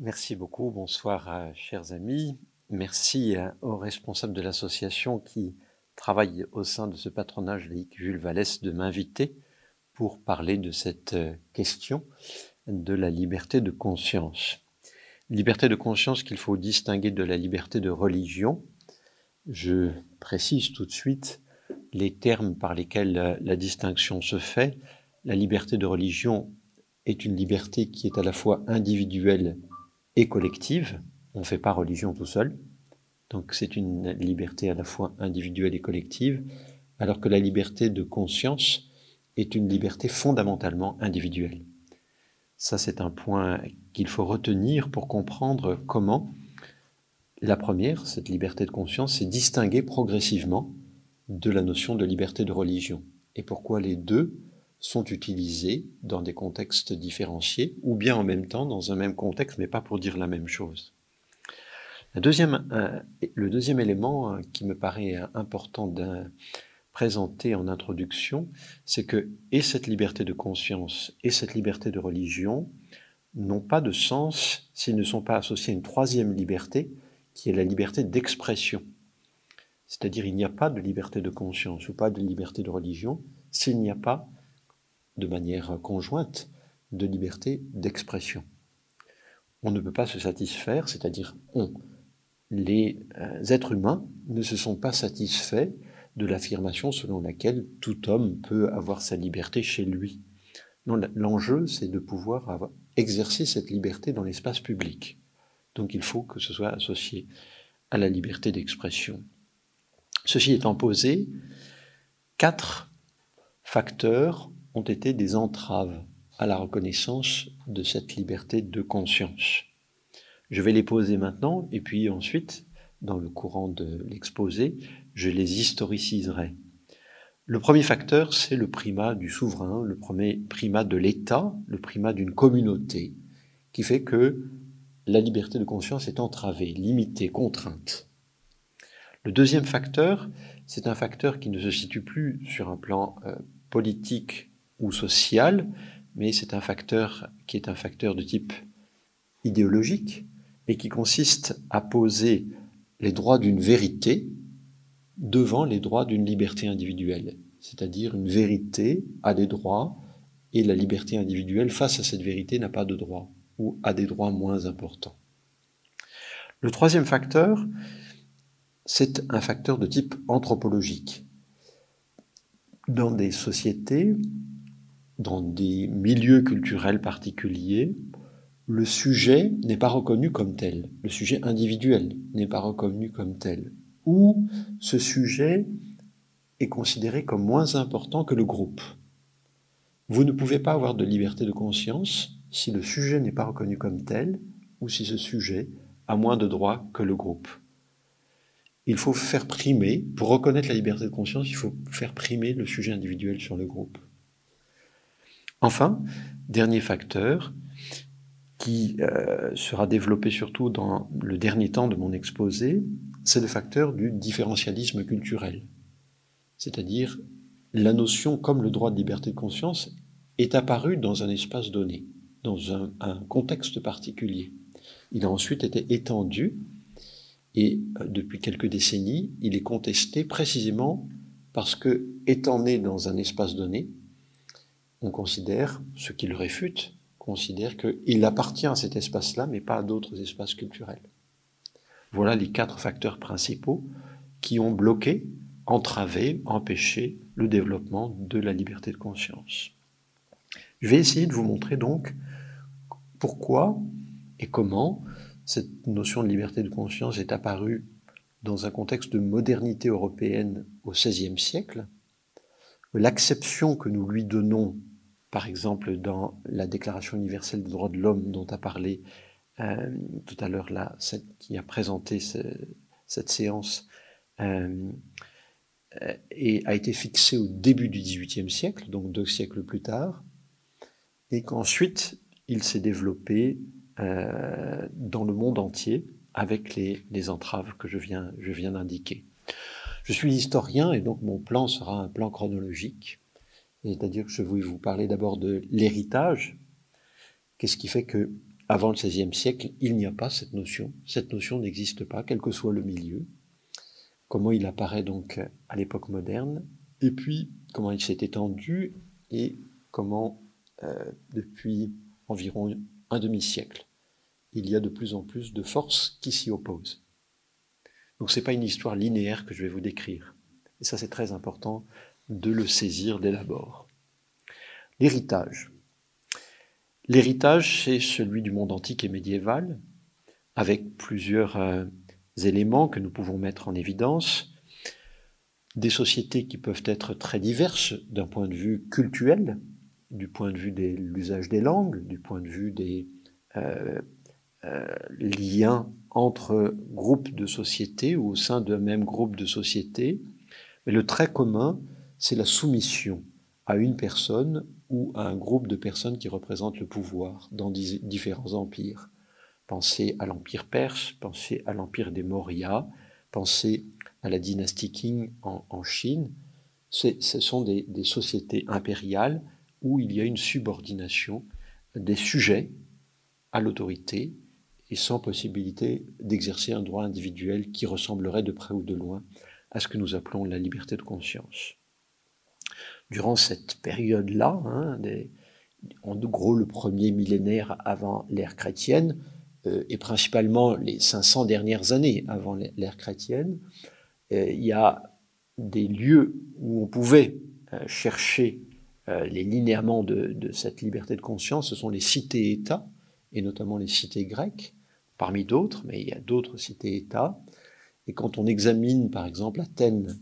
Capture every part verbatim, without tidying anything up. Merci beaucoup, bonsoir chers amis. Merci aux responsables de l'association qui travaille au sein de ce patronage laïque Jules Vallès de m'inviter pour parler de cette question de la liberté de conscience. Liberté de conscience qu'il faut distinguer de la liberté de religion. Je précise tout de suite les termes par lesquels la distinction se fait. La liberté de religion est une liberté qui est à la fois individuelle et collective. On ne fait pas religion tout seul, donc c'est une liberté à la fois individuelle et collective, alors que la liberté de conscience est une liberté fondamentalement individuelle. Ça, c'est un point qu'il faut retenir pour comprendre comment la première, cette liberté de conscience, s'est distinguée progressivement de la notion de liberté de religion, et pourquoi les deux sont utilisés dans des contextes différenciés, ou bien en même temps, dans un même contexte, mais pas pour dire la même chose. La deuxième, euh, le deuxième élément euh, qui me paraît euh, important de présenter en introduction, c'est que et cette liberté de conscience et cette liberté de religion n'ont pas de sens s'ils ne sont pas associés à une troisième liberté, qui est la liberté d'expression. C'est-à-dire il n'y a pas de liberté de conscience ou pas de liberté de religion s'il n'y a pas, de manière conjointe, de liberté d'expression. On ne peut pas se satisfaire, c'est-à-dire on. Les euh, êtres humains ne se sont pas satisfaits de l'affirmation selon laquelle tout homme peut avoir sa liberté chez lui. Non, l'enjeu, c'est de pouvoir avoir, exercer cette liberté dans l'espace public. Donc il faut que ce soit associé à la liberté d'expression. Ceci étant posé, quatre facteurs ont été des entraves à la reconnaissance de cette liberté de conscience. Je vais les poser maintenant, et puis ensuite, dans le courant de l'exposé, je les historiciserai. Le premier facteur, c'est le primat du souverain, le premier primat de l'État, le primat d'une communauté, qui fait que la liberté de conscience est entravée, limitée, contrainte. Le deuxième facteur, c'est un facteur qui ne se situe plus sur un plan euh, politique ou social, mais c'est un facteur qui est un facteur de type idéologique et qui consiste à poser les droits d'une vérité devant les droits d'une liberté individuelle. C'est-à-dire une vérité a des droits et la liberté individuelle face à cette vérité n'a pas de droits ou a des droits moins importants. Le troisième facteur, c'est un facteur de type anthropologique. Dans des sociétés, dans des milieux culturels particuliers, le sujet n'est pas reconnu comme tel, le sujet individuel n'est pas reconnu comme tel, ou ce sujet est considéré comme moins important que le groupe. Vous ne pouvez pas avoir de liberté de conscience si le sujet n'est pas reconnu comme tel, ou si ce sujet a moins de droits que le groupe. Il faut faire primer, pour reconnaître la liberté de conscience, il faut faire primer le sujet individuel sur le groupe. Enfin, dernier facteur, qui euh, sera développé surtout dans le dernier temps de mon exposé, c'est le facteur du différentialisme culturel. C'est-à-dire, la notion, comme le droit de liberté de conscience, est apparue dans un espace donné, dans un, un contexte particulier. Il a ensuite été étendu, et euh, depuis quelques décennies, il est contesté précisément parce que, étant né dans un espace donné, on considère, ceux qui le réfutent, considèrent qu'il appartient à cet espace-là, mais pas à d'autres espaces culturels. Voilà les quatre facteurs principaux qui ont bloqué, entravé, empêché le développement de la liberté de conscience. Je vais essayer de vous montrer donc pourquoi et comment cette notion de liberté de conscience est apparue dans un contexte de modernité européenne au seizième siècle, l'acception que nous lui donnons par exemple dans la Déclaration universelle des droits de l'homme dont a parlé euh, tout à l'heure là, celle qui a présenté ce, cette séance euh, et a été fixée au début du dix-huitième siècle, donc deux siècles plus tard, et qu'ensuite il s'est développé euh, dans le monde entier avec les, les entraves que je viens, je viens d'indiquer. Je suis historien et donc mon plan sera un plan chronologique. C'est-à-dire que je vais vous parler d'abord de l'héritage. Qu'est-ce qui fait que avant le seizième siècle, il n'y a pas cette notion. Cette notion n'existe pas, quel que soit le milieu. Comment il apparaît donc à l'époque moderne, et puis comment il s'est étendu, et comment, euh, depuis environ un demi-siècle, il y a de plus en plus de forces qui s'y opposent. Donc ce n'est pas une histoire linéaire que je vais vous décrire. Et ça, c'est très important de le saisir dès l'abord. L'héritage. L'héritage, c'est celui du monde antique et médiéval, avec plusieurs euh, éléments que nous pouvons mettre en évidence. Des sociétés qui peuvent être très diverses d'un point de vue culturel, du point de vue de l'usage des langues, du point de vue des euh, euh, liens entre groupes de sociétés ou au sein d'un même groupe de sociétés. Mais le trait commun, c'est la soumission à une personne ou à un groupe de personnes qui représentent le pouvoir dans dix, différents empires. Pensez à l'Empire perse, pensez à l'Empire des Maurya, pensez à la dynastie Qing en, en Chine. C'est, ce sont des, des sociétés impériales où il y a une subordination des sujets à l'autorité et sans possibilité d'exercer un droit individuel qui ressemblerait de près ou de loin à ce que nous appelons la liberté de conscience. Durant cette période-là, hein, des, en gros le premier millénaire avant l'ère chrétienne, euh, et principalement les cinq cents dernières années avant l'ère chrétienne, euh, il y a des lieux où on pouvait euh, chercher euh, les linéaments de, de cette liberté de conscience, ce sont les cités-États, et notamment les cités grecques, parmi d'autres, mais il y a d'autres cités-États. Et quand on examine, par exemple, Athènes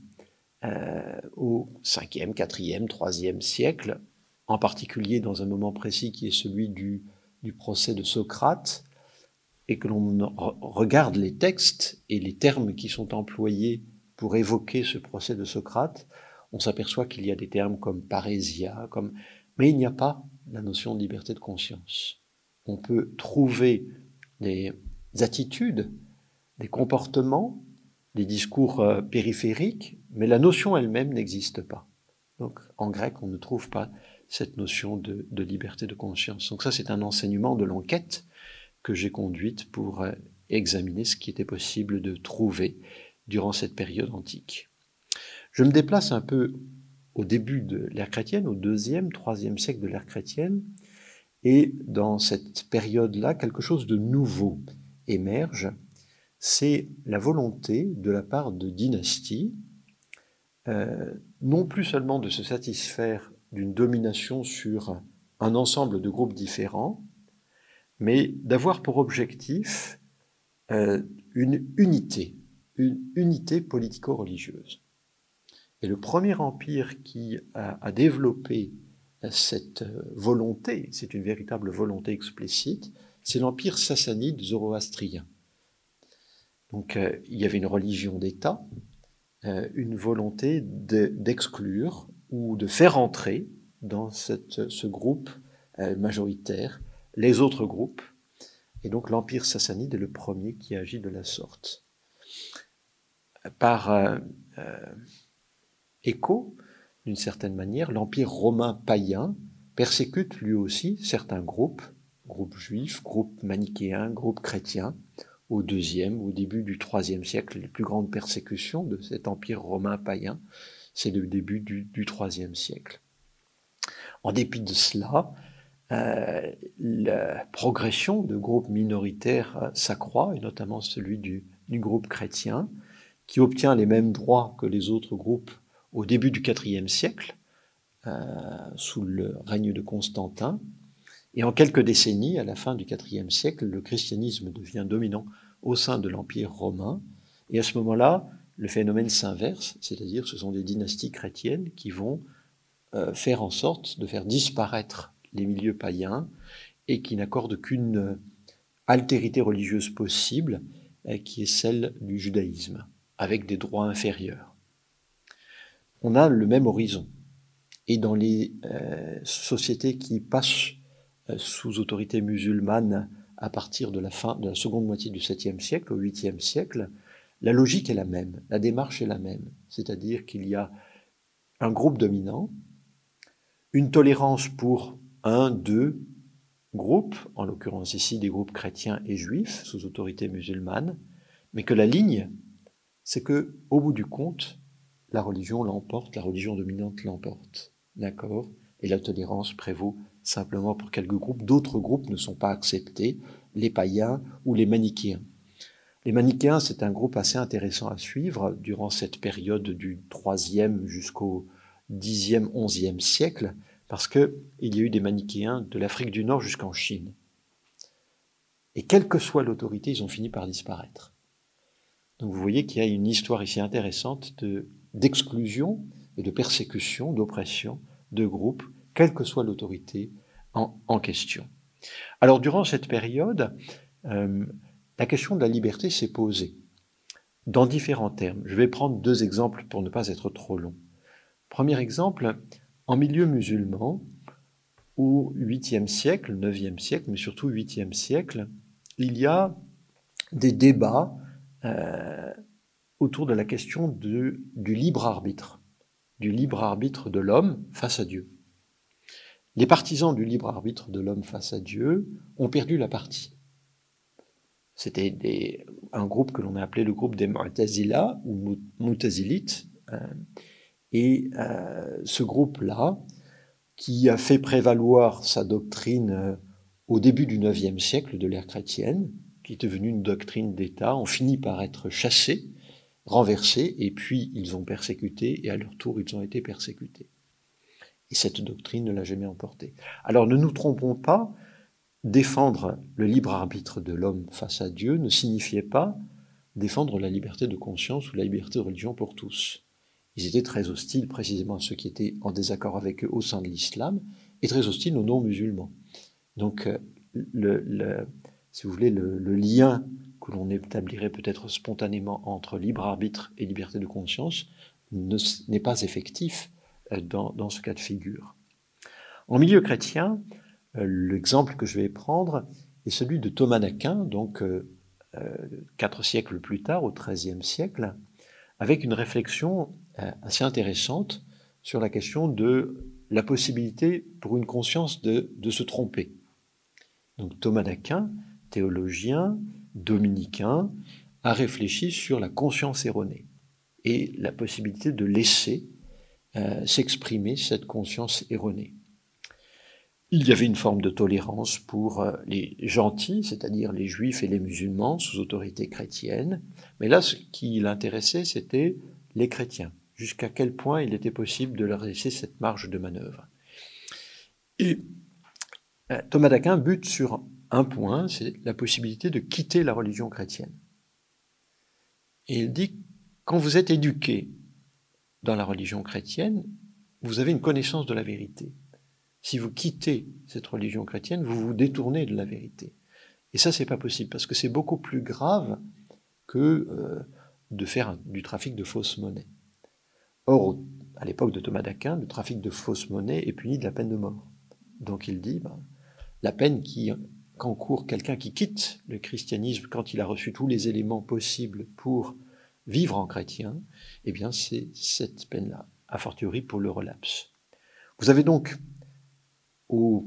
euh, au cinquième, quatrième, troisième siècle, en particulier dans un moment précis qui est celui du, du procès de Socrate, et que l'on re- regarde les textes et les termes qui sont employés pour évoquer ce procès de Socrate, on s'aperçoit qu'il y a des termes comme parésia, comme... mais il n'y a pas la notion de liberté de conscience. On peut trouver des attitudes, des comportements, des discours périphériques, mais la notion elle-même n'existe pas. Donc en grec, on ne trouve pas cette notion de, de liberté de conscience. Donc ça, c'est un enseignement de l'enquête que j'ai conduite pour examiner ce qui était possible de trouver durant cette période antique. Je me déplace un peu au début de l'ère chrétienne, au deuxième, troisième siècle de l'ère chrétienne, et dans cette période-là, quelque chose de nouveau émerge. C'est la volonté de la part de dynasties, euh, non plus seulement de se satisfaire d'une domination sur un ensemble de groupes différents, mais d'avoir pour objectif euh, une unité, une unité politico-religieuse. Et le premier empire qui a, a développé cette volonté, c'est une véritable volonté explicite, c'est l'empire sassanide zoroastrien. Donc euh, il y avait une religion d'État, euh, une volonté de, d'exclure ou de faire entrer dans cette, ce groupe euh, majoritaire les autres groupes. Et donc l'Empire sassanide est le premier qui agit de la sorte. Par euh, euh, écho, d'une certaine manière, l'Empire romain païen persécute lui aussi certains groupes, groupes juifs, groupes manichéens, groupes chrétiens, au deuxième, au début du troisième siècle. Les plus grandes persécutions de cet empire romain païen, c'est le début du, du troisième siècle. En dépit de cela, euh, la progression de groupes minoritaires s'accroît, et notamment celui du, du groupe chrétien, qui obtient les mêmes droits que les autres groupes au début du quatrième siècle, euh, sous le règne de Constantin. Et en quelques décennies, à la fin du quatrième siècle, le christianisme devient dominant au sein de l'Empire romain. Et à ce moment-là, le phénomène s'inverse, c'est-à-dire ce sont des dynasties chrétiennes qui vont euh, faire en sorte de faire disparaître les milieux païens et qui n'accordent qu'une altérité religieuse possible, euh, qui est celle du judaïsme, avec des droits inférieurs. On a le même horizon. Et dans les euh, sociétés qui passent sous autorité musulmane à partir de la fin de la seconde moitié du septième siècle, au huitième siècle, la logique est la même, la démarche est la même. C'est-à-dire qu'il y a un groupe dominant, une tolérance pour un, deux, groupes, en l'occurrence ici des groupes chrétiens et juifs sous autorité musulmane, mais que la ligne, c'est que, au bout du compte, la religion l'emporte, la religion dominante l'emporte, d'accord ? Et la tolérance prévaut simplement pour quelques groupes. D'autres groupes ne sont pas acceptés, les païens ou les manichéens. Les manichéens, c'est un groupe assez intéressant à suivre durant cette période du troisième jusqu'au dixième, onzième siècle, parce qu'il y a eu des manichéens de l'Afrique du Nord jusqu'en Chine. Et quelle que soit l'autorité, ils ont fini par disparaître. Donc vous voyez qu'il y a une histoire ici intéressante de, d'exclusion et de persécution, d'oppression de groupes, quelle que soit l'autorité en, en question. Alors durant cette période, euh, la question de la liberté s'est posée dans différents termes. Je vais prendre deux exemples pour ne pas être trop long. Premier exemple, en milieu musulman, au huitième siècle, neuvième siècle, mais surtout huitième siècle, il y a des débats euh, autour de la question de, du libre arbitre, du libre arbitre de l'homme face à Dieu. Les partisans du libre arbitre de l'homme face à Dieu ont perdu la partie. C'était des, un groupe que l'on a appelé le groupe des Mu'tazila ou Mu'tazilites. Euh, et euh, ce groupe-là, qui a fait prévaloir sa doctrine euh, au début du neuvième siècle de l'ère chrétienne, qui est devenue une doctrine d'État, ont fini par être chassés, renversés, et puis ils ont persécuté, et à leur tour, ils ont été persécutés. Et cette doctrine ne l'a jamais emporté. Alors ne nous trompons pas, défendre le libre arbitre de l'homme face à Dieu ne signifiait pas défendre la liberté de conscience ou la liberté de religion pour tous. Ils étaient très hostiles précisément à ceux qui étaient en désaccord avec eux au sein de l'islam, et très hostiles aux non-musulmans. Donc, le, le, si vous voulez, le, le lien que l'on établirait peut-être spontanément entre libre arbitre et liberté de conscience ne, n'est pas effectif dans, dans ce cas de figure. En milieu chrétien, l'exemple que je vais prendre est celui de Thomas d'Aquin, donc euh, quatre siècles plus tard, au treizième siècle, avec une réflexion euh, assez intéressante sur la question de la possibilité pour une conscience de, de se tromper. Donc Thomas d'Aquin, théologien, dominicain, a réfléchi sur la conscience erronée et la possibilité de laisser euh, s'exprimer cette conscience erronée. Il y avait une forme de tolérance pour les gentils, c'est-à-dire les juifs et les musulmans sous autorité chrétienne. Mais là, ce qui l'intéressait, c'était les chrétiens. Jusqu'à quel point il était possible de leur laisser cette marge de manœuvre. Et Thomas d'Aquin bute sur un point, c'est la possibilité de quitter la religion chrétienne. Et il dit, quand vous êtes éduqué dans la religion chrétienne, vous avez une connaissance de la vérité. Si vous quittez cette religion chrétienne, vous vous détournez de la vérité. Et ça, c'est pas possible, parce que c'est beaucoup plus grave que euh, de faire du trafic de fausse monnaie. Or, à l'époque de Thomas d'Aquin, le trafic de fausse monnaie est puni de la peine de mort. Donc il dit, ben, la peine qu'encourt quelqu'un qui quitte le christianisme quand il a reçu tous les éléments possibles pour vivre en chrétien, eh bien c'est cette peine-là, a fortiori pour le relapse. Vous avez donc au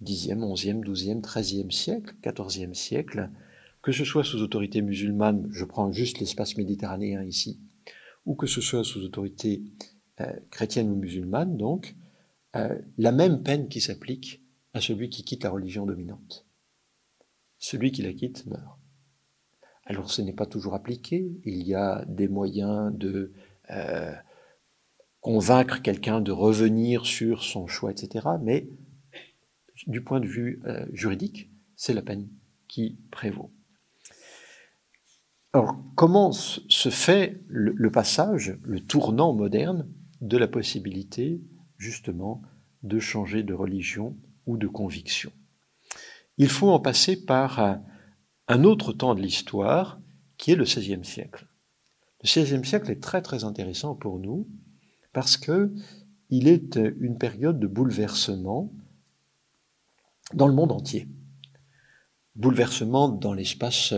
dixième, onzième, douzième, treizième siècle, quatorzième siècle, que ce soit sous autorité musulmane, je prends juste l'espace méditerranéen ici, ou que ce soit sous autorité euh, chrétienne ou musulmane, donc, euh, la même peine qui s'applique à celui qui quitte la religion dominante. Celui qui la quitte meurt. Alors ce n'est pas toujours appliqué, il y a des moyens de euh, convaincre quelqu'un de revenir sur son choix, et cetera, mais du point de vue euh, juridique, c'est la peine qui prévaut. Alors, comment se fait le, le passage, le tournant moderne de la possibilité, justement, de changer de religion ou de conviction ? Il faut en passer par un, un autre temps de l'histoire, qui est le seizième siècle. Le seizième siècle est très très intéressant pour nous, parce qu'il est une période de bouleversement dans le monde entier. Bouleversement dans l'espace,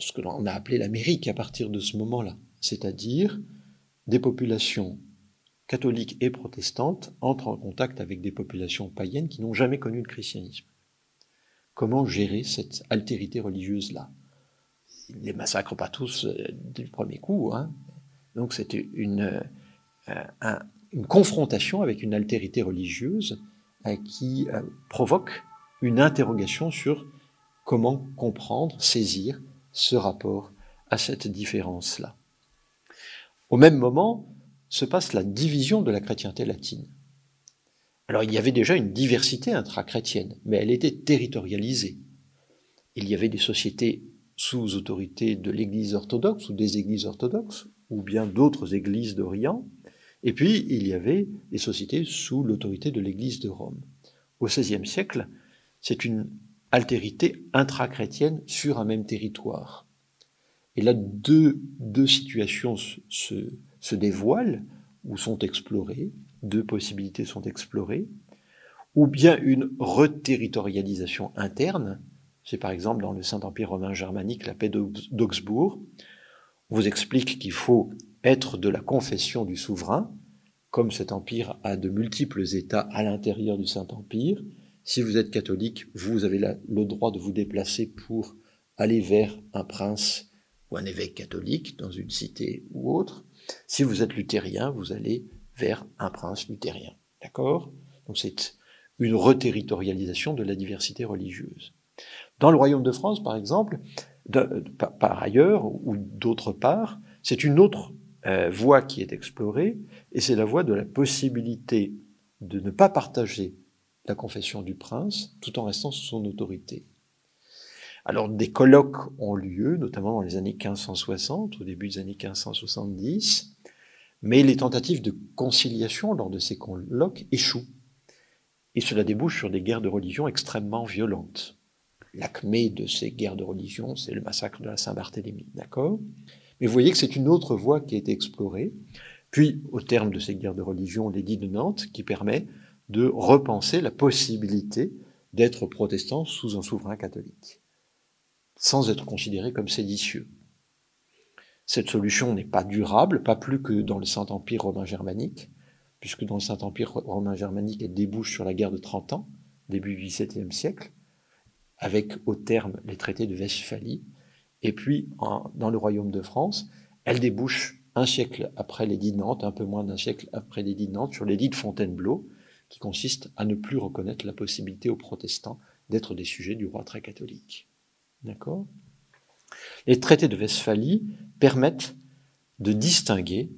ce que l'on a appelé l'Amérique à partir de ce moment-là, c'est-à-dire des populations catholiques et protestantes entrent en contact avec des populations païennes qui n'ont jamais connu le christianisme. Comment gérer cette altérité religieuse-là? Ils ne les massacrent pas tous du premier coup. Hein. Donc c'était une, une, une confrontation avec une altérité religieuse qui provoque une interrogation sur comment comprendre, saisir ce rapport à cette différence-là. Au même moment se passe la division de la chrétienté latine. Alors il y avait déjà une diversité intra-chrétienne, mais elle était territorialisée. Il y avait des sociétés sous autorité de l'Église orthodoxe ou des Églises orthodoxes, ou bien d'autres Églises d'Orient, et puis il y avait des sociétés sous l'autorité de l'Église de Rome. Au seizième siècle, c'est une altérité intra-chrétienne sur un même territoire. Et là, deux, deux situations se, se dévoilent ou sont explorées, deux possibilités sont explorées, ou bien une reterritorialisation interne, c'est par exemple dans le Saint-Empire romain germanique, la paix d'Augsbourg, on vous explique qu'il faut être de la confession du souverain, comme cet empire a de multiples états à l'intérieur du Saint-Empire, si vous êtes catholique, vous avez la, le droit de vous déplacer pour aller vers un prince ou un évêque catholique dans une cité ou autre. Si vous êtes luthérien, vous allez vers un prince luthérien. D'accord ? Donc c'est une reterritorialisation de la diversité religieuse. Dans le Royaume de France, par exemple, de, de, par, par ailleurs ou d'autre part, c'est une autre euh, voie qui est explorée, et c'est la voie de la possibilité de ne pas partager la confession du prince, tout en restant sous son autorité. Alors, des colloques ont lieu, notamment dans les années quinze cent soixante, au début des années quinze cent soixante-dix, mais les tentatives de conciliation lors de ces colloques échouent. Et cela débouche sur des guerres de religion extrêmement violentes. L'acmé de ces guerres de religion, c'est le massacre de la Saint-Barthélemy, d'accord ? Mais vous voyez que c'est une autre voie qui a été explorée. Puis, au terme de ces guerres de religion, l'édit de Nantes, qui permet de repenser la possibilité d'être protestant sous un souverain catholique, sans être considéré comme séditieux. Cette solution n'est pas durable, pas plus que dans le Saint-Empire romain germanique, puisque dans le Saint-Empire romain germanique, elle débouche sur la guerre de Trente Ans, début du dix-septième siècle, avec au terme les traités de Westphalie, et puis en, dans le Royaume de France, elle débouche un siècle après l'édit de Nantes, un peu moins d'un siècle après l'édit de Nantes, sur l'édit de Fontainebleau, qui consiste à ne plus reconnaître la possibilité aux protestants d'être des sujets du roi très catholique. D'accord ? Les traités de Westphalie permettent de distinguer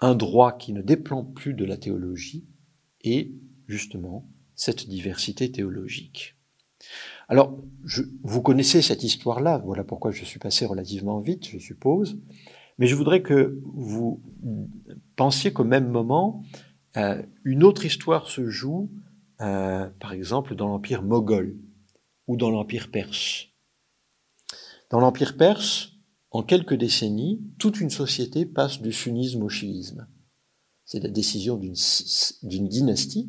un droit qui ne dépend plus de la théologie et, justement, cette diversité théologique. Alors, je, vous connaissez cette histoire-là, voilà pourquoi je suis passé relativement vite, je suppose, mais je voudrais que vous pensiez qu'au même moment, Euh, une autre histoire se joue, euh, par exemple, dans l'Empire moghol ou dans l'Empire perse. Dans l'Empire perse, en quelques décennies, toute une société passe du sunnisme au chiisme. C'est la décision d'une, d'une dynastie,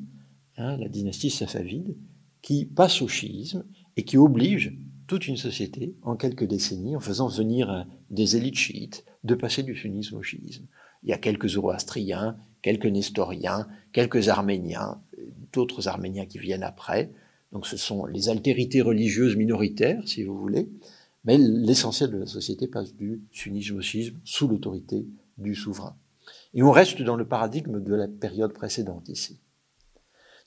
hein, la dynastie safavide, qui passe au chiisme et qui oblige toute une société, en quelques décennies, en faisant venir euh, des élites chiites, de passer du sunnisme au chiisme. Il y a quelques zoroastriens, quelques nestoriens, quelques arméniens, d'autres arméniens qui viennent après. Donc ce sont les altérités religieuses minoritaires, si vous voulez, mais l'essentiel de la société passe du sunnisme au chiisme sous l'autorité du souverain. Et on reste dans le paradigme de la période précédente ici.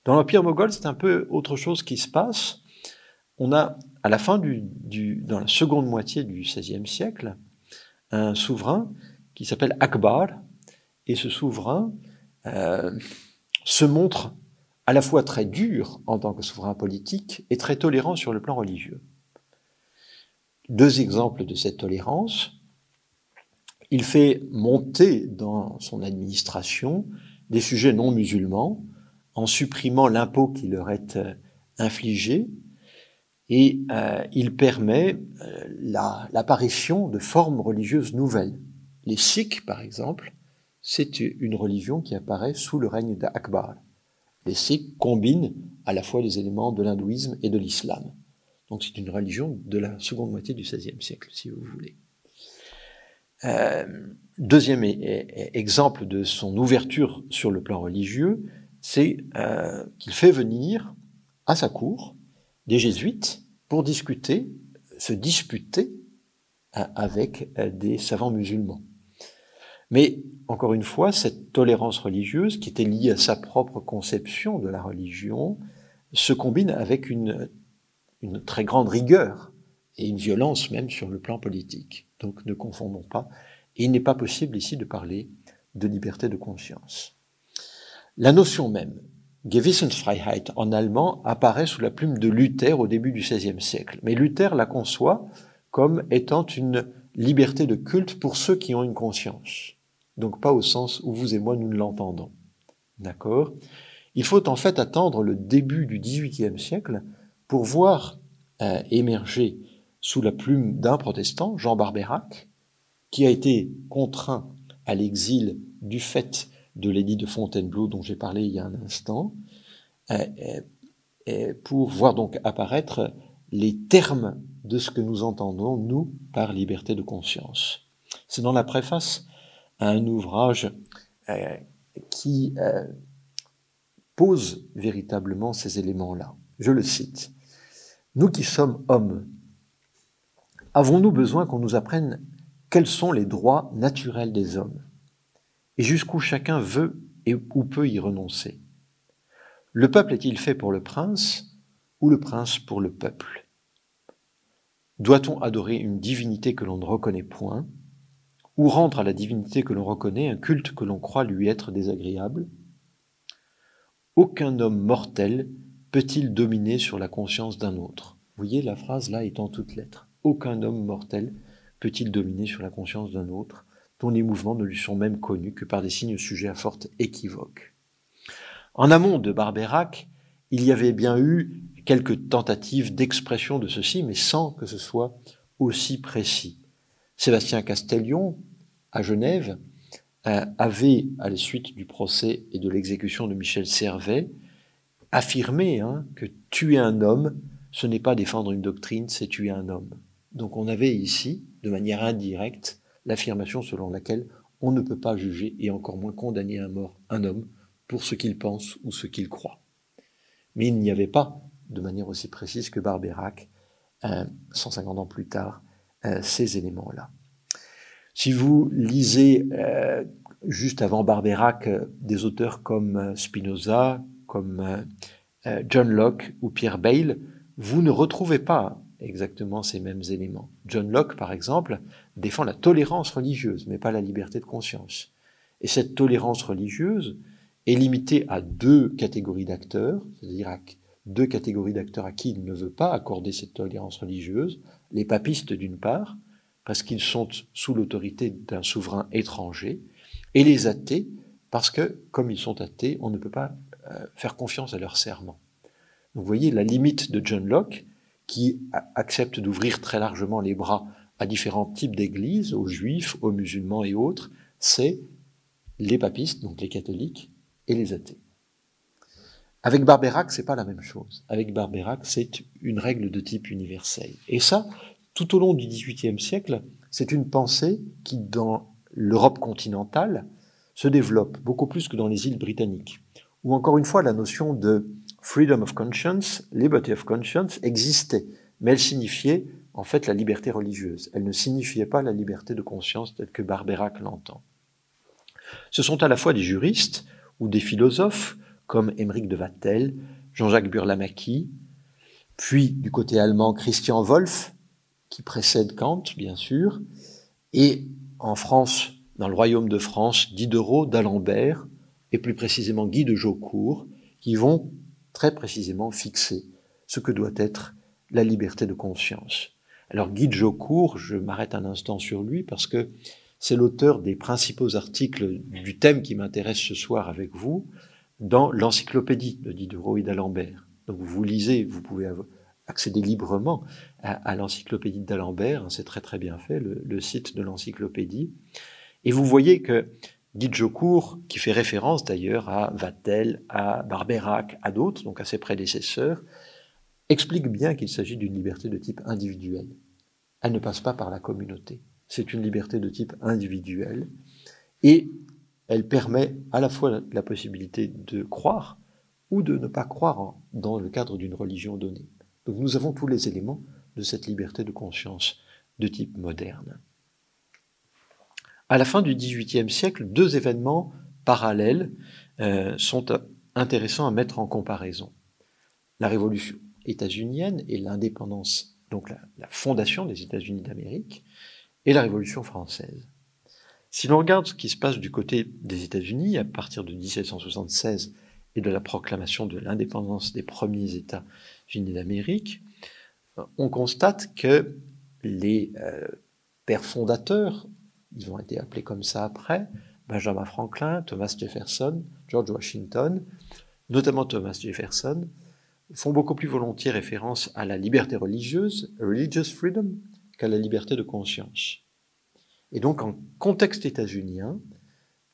Dans l'Empire moghol, c'est un peu autre chose qui se passe. On a, à la fin du, du dans la seconde moitié du seizième siècle, un souverain qui s'appelle Akbar, et ce souverain euh, se montre à la fois très dur en tant que souverain politique et très tolérant sur le plan religieux. Deux exemples de cette tolérance. Il fait monter dans son administration des sujets non musulmans en supprimant l'impôt qui leur est infligé, et euh, il permet euh, la, l'apparition de formes religieuses nouvelles. Les Sikhs, par exemple, c'est une religion qui apparaît sous le règne d'Akbar. Les Sikhs combinent à la fois les éléments de l'hindouisme et de l'islam. Donc c'est une religion de la seconde moitié du seizième siècle, si vous voulez. Euh, deuxième é- é- exemple de son ouverture sur le plan religieux, c'est euh, qu'il fait venir à sa cour des jésuites pour discuter, se disputer avec des savants musulmans. Mais, encore une fois, cette tolérance religieuse, qui était liée à sa propre conception de la religion, se combine avec une, une très grande rigueur et une violence même sur le plan politique. Donc ne confondons pas. Et il n'est pas possible ici de parler de liberté de conscience. La notion même, Gewissenfreiheit en allemand, apparaît sous la plume de Luther au début du seizième siècle. Mais Luther la conçoit comme étant une liberté de culte pour ceux qui ont une conscience. Donc pas au sens où vous et moi nous ne l'entendons. D'accord ? Il faut en fait attendre le début du dix-huitième siècle pour voir euh, émerger sous la plume d'un protestant, Jean Barbeyrac, qui a été contraint à l'exil du fait de l'édit de Fontainebleau dont j'ai parlé il y a un instant, euh, euh, pour voir donc apparaître les termes de ce que nous entendons, nous, par liberté de conscience. C'est dans la préface à un ouvrage euh, qui euh, pose véritablement ces éléments-là. Je le cite. « Nous qui sommes hommes, avons-nous besoin qu'on nous apprenne quels sont les droits naturels des hommes et jusqu'où chacun veut et ou peut y renoncer? Le peuple est-il fait pour le prince ou le prince pour le peuple? Doit-on adorer une divinité que l'on ne reconnaît point, ou rendre à la divinité que l'on reconnaît un culte que l'on croit lui être désagréable? Aucun homme mortel peut-il dominer sur la conscience d'un autre ?» Vous voyez, la phrase là est en toutes lettres. « Aucun homme mortel peut-il dominer sur la conscience d'un autre, dont les mouvements ne lui sont même connus que par des signes sujets à forte équivoque. » En amont de Barbeyrac, il y avait bien eu quelques tentatives d'expression de ceci, mais sans que ce soit aussi précis. Sébastien Castellion, à Genève, avait, à la suite du procès et de l'exécution de Michel Servet, affirmé hein, que tuer un homme, ce n'est pas défendre une doctrine, c'est tuer un homme. Donc on avait ici, de manière indirecte, l'affirmation selon laquelle on ne peut pas juger et encore moins condamner un mort, un homme, pour ce qu'il pense ou ce qu'il croit. Mais il n'y avait pas, de manière aussi précise que Barbeyrac, euh, cent cinquante ans plus tard, euh, ces éléments-là. Si vous lisez euh, juste avant Barbeyrac euh, des auteurs comme Spinoza, comme euh, John Locke ou Pierre Bayle, vous ne retrouvez pas exactement ces mêmes éléments. John Locke, par exemple, défend la tolérance religieuse, mais pas la liberté de conscience. Et cette tolérance religieuse est limitée à deux catégories d'acteurs, c'est-à-dire à deux catégories d'acteurs à qui il ne veut pas accorder cette tolérance religieuse, les papistes d'une part, parce qu'ils sont sous l'autorité d'un souverain étranger, et les athées, parce que, comme ils sont athées, on ne peut pas euh, faire confiance à leur serment. Donc, vous voyez la limite de John Locke, qui accepte d'ouvrir très largement les bras à différents types d'églises, aux juifs, aux musulmans et autres, c'est les papistes, donc les catholiques, et les athées. Avec Barbeyrac, c'est pas la même chose. Avec Barbeyrac, c'est une règle de type universel. Et ça, tout au long du dix-huitième siècle, c'est une pensée qui, dans l'Europe continentale, se développe beaucoup plus que dans les îles britanniques, où encore une fois, la notion de freedom of conscience, liberty of conscience, existait, mais elle signifiait en fait la liberté religieuse. Elle ne signifiait pas la liberté de conscience telle que Barbeyrac l'entend. Ce sont à la fois des juristes ou des philosophes, comme Émeric de Vattel, Jean-Jacques Burlamaqui, puis du côté allemand Christian Wolff, qui précède Kant, bien sûr, et en France, dans le Royaume de France, Diderot, d'Alembert, et plus précisément Guy de Jaucourt, qui vont très précisément fixer ce que doit être la liberté de conscience. Alors Guy de Jaucourt, je m'arrête un instant sur lui, parce que c'est l'auteur des principaux articles du thème qui m'intéresse ce soir avec vous, dans l'encyclopédie de Diderot et d'Alembert. Donc vous lisez, vous pouvez accéder librement à, à l'encyclopédie d'Alembert, c'est très très bien fait, le, le site de l'encyclopédie. Et vous voyez que Guy de Jaucourt, qui fait référence d'ailleurs à Vattel, à Barbeyrac, à d'autres, donc à ses prédécesseurs, explique bien qu'il s'agit d'une liberté de type individuel. Elle ne passe pas par la communauté. C'est une liberté de type individuel. Et elle permet à la fois la possibilité de croire ou de ne pas croire dans le cadre d'une religion donnée. Donc nous avons tous les éléments de cette liberté de conscience de type moderne. À la fin du dix-huitième siècle, deux événements parallèles euh, sont intéressants à mettre en comparaison. La révolution états-unienne et l'indépendance, donc la, la fondation des États-Unis d'Amérique, et la Révolution française. Si l'on regarde ce qui se passe du côté des États-Unis à partir de dix-sept cent soixante-seize et de la proclamation de l'indépendance des premiers États-Unis d'Amérique, on constate que les euh, pères fondateurs, ils ont été appelés comme ça après, Benjamin Franklin, Thomas Jefferson, George Washington, notamment Thomas Jefferson, font beaucoup plus volontiers référence à la liberté religieuse, religious freedom, qu'à la liberté de conscience. Et donc, en contexte états-unien,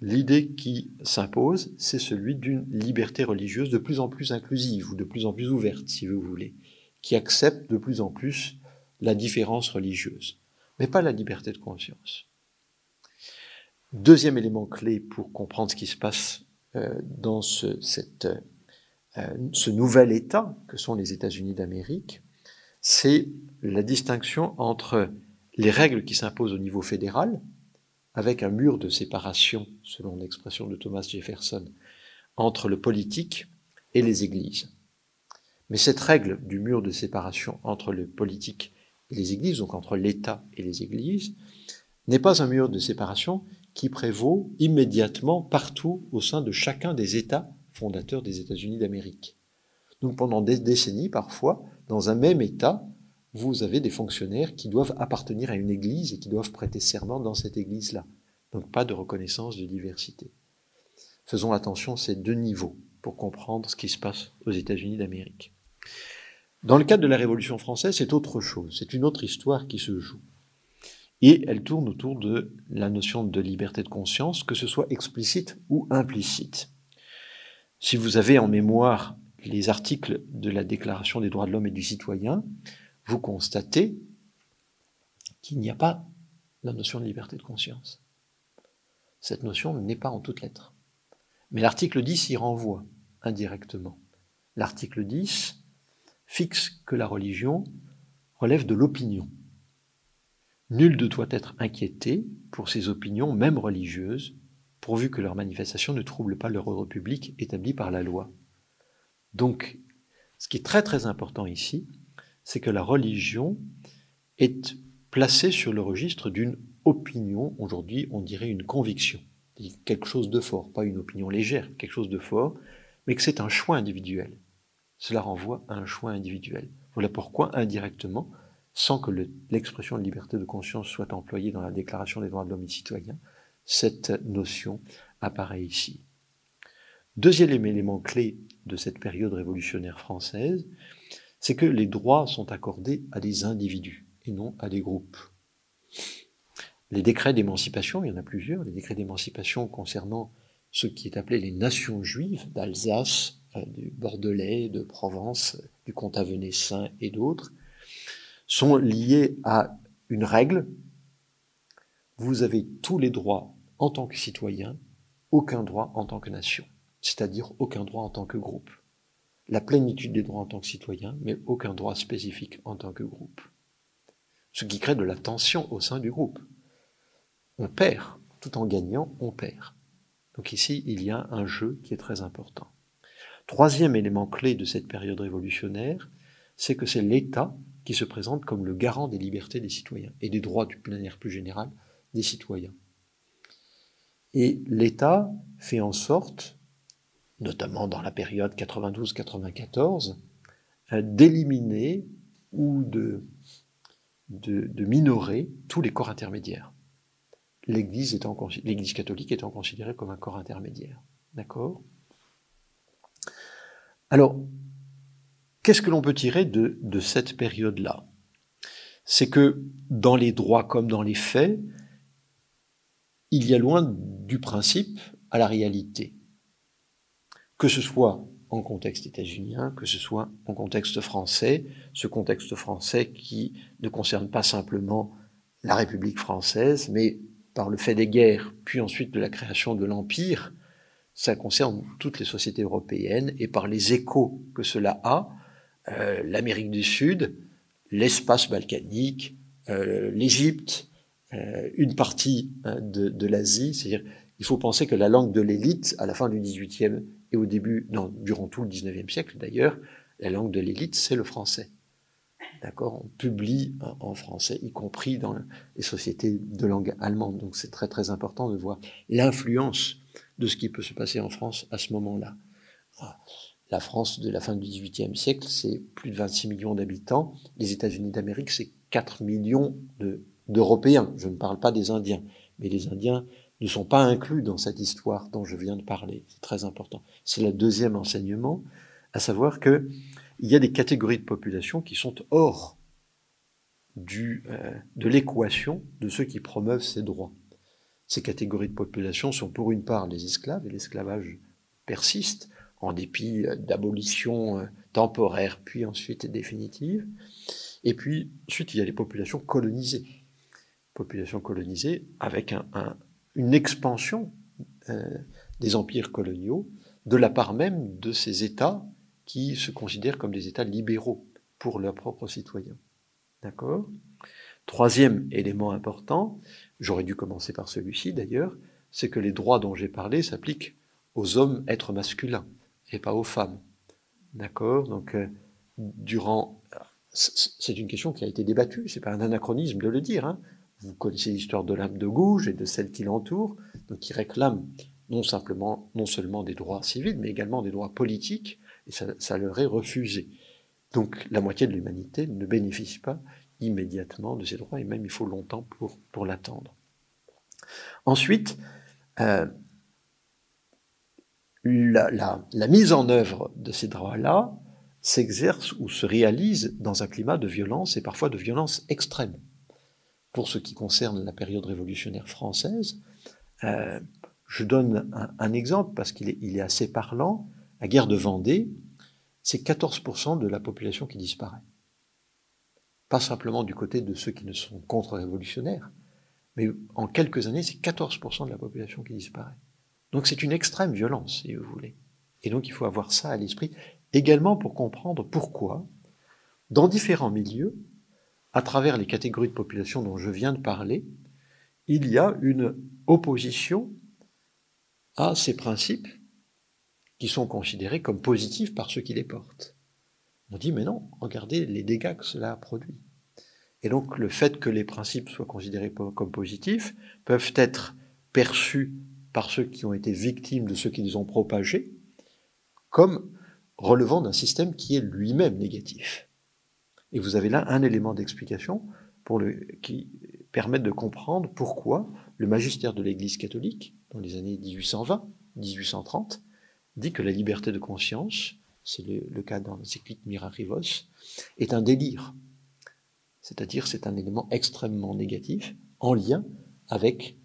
l'idée qui s'impose, c'est celui d'une liberté religieuse de plus en plus inclusive, ou de plus en plus ouverte, si vous voulez, qui accepte de plus en plus la différence religieuse, mais pas la liberté de conscience. Deuxième élément clé pour comprendre ce qui se passe euh, dans ce, cette, euh, ce nouvel État que sont les États-Unis d'Amérique, c'est la distinction entre les règles qui s'imposent au niveau fédéral, avec un mur de séparation, selon l'expression de Thomas Jefferson, entre le politique et les églises. Mais cette règle du mur de séparation entre le politique et les églises, donc entre l'État et les églises, n'est pas un mur de séparation qui prévaut immédiatement partout au sein de chacun des États fondateurs des États-Unis d'Amérique. Donc pendant des décennies, parfois, dans un même État, vous avez des fonctionnaires qui doivent appartenir à une église et qui doivent prêter serment dans cette église-là. Donc pas de reconnaissance de diversité. Faisons attention à ces deux niveaux pour comprendre ce qui se passe aux États-Unis d'Amérique. Dans le cadre de la Révolution française, c'est autre chose, c'est une autre histoire qui se joue. Et elle tourne autour de la notion de liberté de conscience, que ce soit explicite ou implicite. Si vous avez en mémoire les articles de la Déclaration des droits de l'homme et du citoyen, vous constatez qu'il n'y a pas la notion de liberté de conscience. Cette notion n'est pas en toutes lettres. Mais l'article dix y renvoie indirectement. L'article dix fixe que la religion relève de l'opinion. Nul ne doit être inquiété pour ses opinions, même religieuses, pourvu que leur manifestation ne trouble pas leur ordre public établi par la loi. Donc, ce qui est très très important ici, c'est que la religion est placée sur le registre d'une opinion, aujourd'hui on dirait une conviction, quelque chose de fort, pas une opinion légère, quelque chose de fort, mais que c'est un choix individuel. Cela renvoie à un choix individuel. Voilà pourquoi, indirectement, sans que le, l'expression de liberté de conscience soit employée dans la Déclaration des droits de l'homme et du citoyen, cette notion apparaît ici. Deuxième élément clé de cette période révolutionnaire française, c'est que les droits sont accordés à des individus et non à des groupes. Les décrets d'émancipation, il y en a plusieurs, les décrets d'émancipation concernant ce qui est appelé les nations juives d'Alsace, du Bordelais, de Provence, du comtat venessin et d'autres, sont liés à une règle. Vous avez tous les droits en tant que citoyen, aucun droit en tant que nation, c'est-à-dire aucun droit en tant que groupe. La plénitude des droits en tant que citoyen, mais aucun droit spécifique en tant que groupe. Ce qui crée de la tension au sein du groupe. On perd, tout en gagnant, on perd. Donc ici, il y a un jeu qui est très important. Troisième élément clé de cette période révolutionnaire, c'est que c'est l'État qui se présente comme le garant des libertés des citoyens et des droits, d'une manière plus générale, des citoyens. Et l'État fait en sorte, notamment dans la période quatre-vingt-douze quatre-vingt-quatorze, d'éliminer ou de, de, de minorer tous les corps intermédiaires. L'Église, étant, l'Église catholique étant considérée comme un corps intermédiaire. D'accord ? Alors, qu'est-ce que l'on peut tirer de, de cette période-là ? C'est que dans les droits comme dans les faits, il y a loin du principe à la réalité. Que ce soit en contexte états-unien, que ce soit en contexte français, ce contexte français qui ne concerne pas simplement la République française, mais par le fait des guerres, puis ensuite de la création de l'Empire, ça concerne toutes les sociétés européennes, et par les échos que cela a, euh, l'Amérique du Sud, l'espace balkanique, euh, l'Égypte, euh, une partie hein, de, de l'Asie. C'est-à-dire, il faut penser que la langue de l'élite, à la fin du dix-huitième et au début, non, durant tout le dix-neuvième siècle d'ailleurs, la langue de l'élite, c'est le français. D'accord, on publie en français, y compris dans les sociétés de langue allemande. Donc c'est très très important de voir l'influence de ce qui peut se passer en France à ce moment-là. La France de la fin du dix-huitième siècle, c'est plus de vingt-six millions d'habitants. Les États-Unis d'Amérique, c'est quatre millions de, d'Européens. Je ne parle pas des Indiens, mais les Indiens ne sont pas inclus dans cette histoire dont je viens de parler. C'est très important. C'est le deuxième enseignement, à savoir que il y a des catégories de population qui sont hors du, euh, de l'équation de ceux qui promeuvent ces droits. Ces catégories de population sont pour une part les esclaves, et l'esclavage persiste, en dépit d'abolition euh, temporaire, puis ensuite définitive. Et puis, ensuite, il y a les populations colonisées. Populations colonisées avec un, un, une expansion euh, des empires coloniaux de la part même de ces États qui se considèrent comme des États libéraux pour leurs propres citoyens. D'accord ? Troisième élément important, j'aurais dû commencer par celui-ci d'ailleurs, c'est que les droits dont j'ai parlé s'appliquent aux hommes êtres masculins et pas aux femmes. D'accord ? Donc, euh, durant. C'est une question qui a été débattue, c'est pas un anachronisme de le dire. Hein. Vous connaissez l'histoire d'Olympe de Gouges et de celles qui l'entourent, donc qui réclament non simplement, non seulement des droits civils, mais également des droits politiques. Et ça, ça leur est refusé. Donc la moitié de l'humanité ne bénéficie pas immédiatement de ces droits, et même il faut longtemps pour, pour l'attendre. Ensuite, euh, la, la, la mise en œuvre de ces droits-là s'exerce ou se réalise dans un climat de violence, et parfois de violence extrême. Pour ce qui concerne la période révolutionnaire française, euh, je donne un, un exemple parce qu'il est, il est assez parlant. La guerre de Vendée, c'est quatorze pour cent de la population qui disparaît. Pas simplement du côté de ceux qui ne sont contre-révolutionnaires, mais en quelques années, c'est quatorze pour cent de la population qui disparaît. Donc c'est une extrême violence, si vous voulez. Et donc il faut avoir ça à l'esprit, également pour comprendre pourquoi, dans différents milieux, à travers les catégories de population dont je viens de parler, il y a une opposition à ces principes qui sont considérés comme positifs par ceux qui les portent. On dit, mais non, regardez les dégâts que cela a produits. Et donc, le fait que les principes soient considérés comme positifs peuvent être perçus par ceux qui ont été victimes de ceux qui les ont propagés comme relevant d'un système qui est lui-même négatif. Et vous avez là un élément d'explication pour le, qui permet de comprendre pourquoi le magistère de l'Église catholique, dans les années dix-huit cent vingt, dix-huit cent trente, dit que la liberté de conscience, c'est le, le cas dans l'encyclique Mirarivos, est un délire. C'est-à-dire, c'est un élément extrêmement négatif en lien avec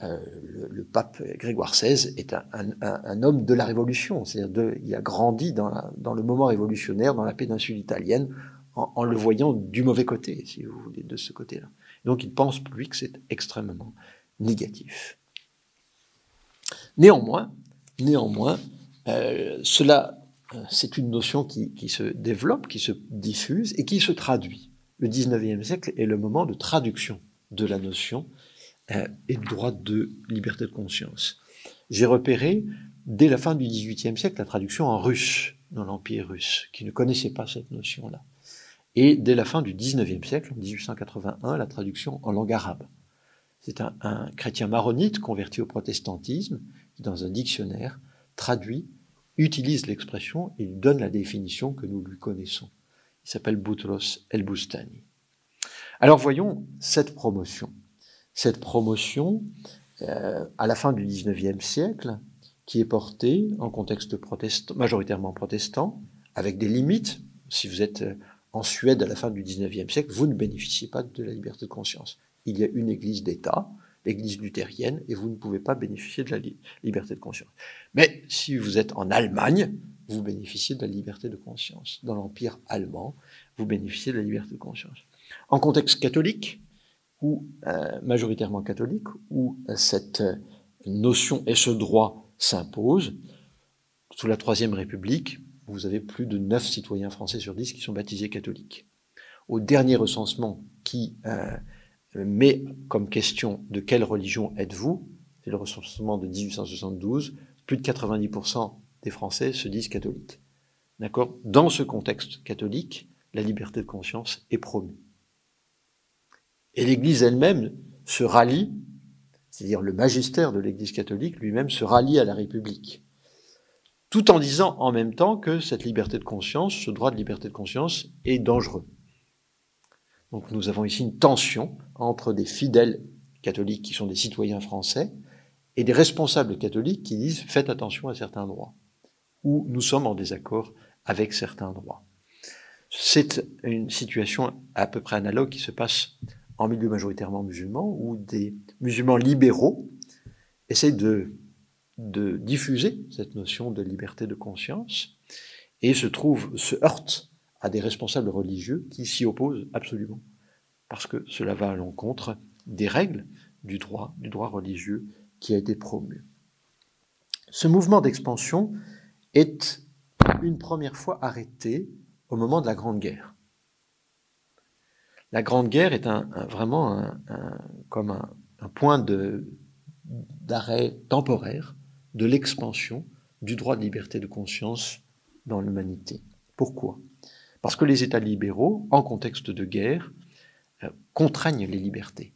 euh, le, le pape Grégoire seize, est un, un, un, un homme de la Révolution. C'est-à-dire, de, il a grandi dans, la, dans le moment révolutionnaire, dans la péninsule italienne, en, en le voyant du mauvais côté, si vous voulez, de ce côté-là. Donc, il pense, lui, que c'est extrêmement négatif. Néanmoins, néanmoins, Euh, cela, c'est une notion qui, qui se développe, qui se diffuse et qui se traduit. Le dix-neuvième siècle est le moment de traduction de la notion euh, et du droit de liberté de conscience. J'ai repéré, dès la fin du dix-huitième siècle, la traduction en russe, dans l'Empire russe, qui ne connaissait pas cette notion-là. Et dès la fin du dix-neuvième siècle, en dix-huit cent quatre-vingt-un, la traduction en langue arabe. C'est un, un chrétien maronite converti au protestantisme, qui, dans un dictionnaire, traduit, utilise l'expression et lui donne la définition que nous lui connaissons. Il s'appelle Boutros el-Boustani. Alors voyons cette promotion. Cette promotion, euh, à la fin du dix-neuvième siècle, qui est portée en contexte protestant, majoritairement protestant, avec des limites. Si vous êtes en Suède à la fin du dix-neuvième siècle, vous ne bénéficiez pas de la liberté de conscience. Il y a une église d'État, l'Église luthérienne, et vous ne pouvez pas bénéficier de la li- liberté de conscience. Mais si vous êtes en Allemagne, vous bénéficiez de la liberté de conscience. Dans l'Empire allemand, vous bénéficiez de la liberté de conscience. En contexte catholique, ou euh, majoritairement catholique, où euh, cette euh, notion et ce droit s'imposent, sous la Troisième République, vous avez plus de neuf citoyens français sur dix qui sont baptisés catholiques. Au dernier recensement qui euh, met comme question de quelle religion êtes-vous, c'est le recensement de dix-huit cent soixante-douze, plus de quatre-vingt-dix pour cent des Français se disent catholiques. D'accord ? Dans ce contexte catholique, la liberté de conscience est promue. Et l'Église elle-même se rallie, c'est-à-dire le magistère de l'Église catholique lui-même se rallie à la République, tout en disant en même temps que cette liberté de conscience, ce droit de liberté de conscience est dangereux. Donc nous avons ici une tension entre des fidèles catholiques qui sont des citoyens français et des responsables catholiques qui disent « faites attention à certains droits » ou « nous sommes en désaccord avec certains droits ». C'est une situation à peu près analogue qui se passe en milieu majoritairement musulman où des musulmans libéraux essaient de, de diffuser cette notion de liberté de conscience et se trouvent, se heurtent à des responsables religieux qui s'y opposent absolument parce que cela va à l'encontre des règles du droit, du droit religieux qui a été promu. Ce mouvement d'expansion est une première fois arrêté au moment de la Grande Guerre. La Grande Guerre est un, un, vraiment un, un, comme un, un point de, d'arrêt temporaire de l'expansion du droit de liberté de conscience dans l'humanité. Pourquoi ? Parce que les États libéraux, en contexte de guerre, euh, contraignent les libertés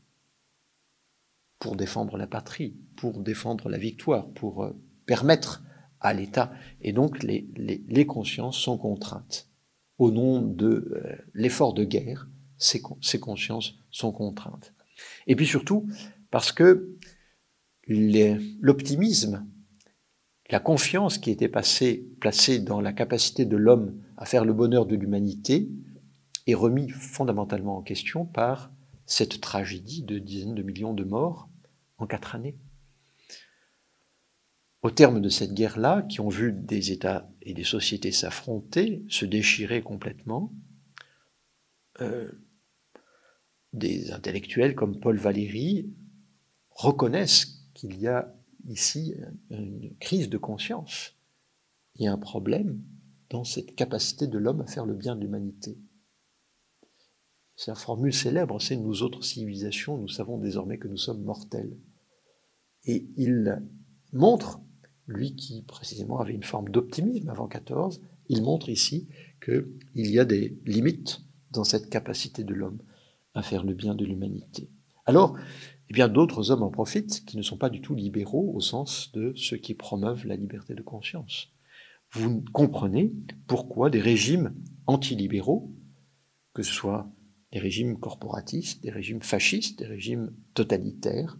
pour défendre la patrie, pour défendre la victoire, pour euh, permettre à l'État. Et donc les, les, les consciences sont contraintes. Au nom de euh, l'effort de guerre, ces, ces consciences sont contraintes. Et puis surtout, parce que les, l'optimisme, la confiance qui était passée, placée dans la capacité de l'homme à faire le bonheur de l'humanité est remis fondamentalement en question par cette tragédie de dizaines de millions de morts en quatre années. Au terme de cette guerre-là, qui ont vu des États et des sociétés s'affronter, se déchirer complètement, euh, des intellectuels comme Paul Valéry reconnaissent qu'il y a ici une crise de conscience. Il y a un problème dans cette capacité de l'homme à faire le bien de l'humanité. C'est la formule célèbre, c'est « nous autres civilisations, nous savons désormais que nous sommes mortels ». Et il montre, lui qui précisément avait une forme d'optimisme avant quatorze, il montre ici qu'il y a des limites dans cette capacité de l'homme à faire le bien de l'humanité. Alors, eh bien, d'autres hommes en profitent qui ne sont pas du tout libéraux au sens de ceux qui promeuvent la liberté de conscience. Vous comprenez pourquoi des régimes antilibéraux, que ce soit des régimes corporatistes, des régimes fascistes, des régimes totalitaires,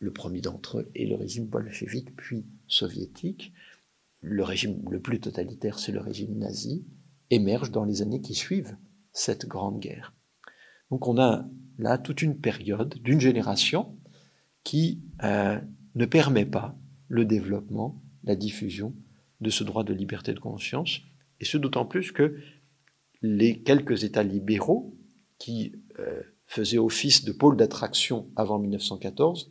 le premier d'entre eux est le régime bolchevique puis soviétique. Le régime le plus totalitaire, c'est le régime nazi, émerge dans les années qui suivent cette grande guerre. Donc on a là toute une période d'une génération qui euh, ne permet pas le développement, la diffusion de ce droit de liberté de conscience, et ce d'autant plus que les quelques États libéraux qui euh, faisaient office de pôle d'attraction avant dix-neuf cent quatorze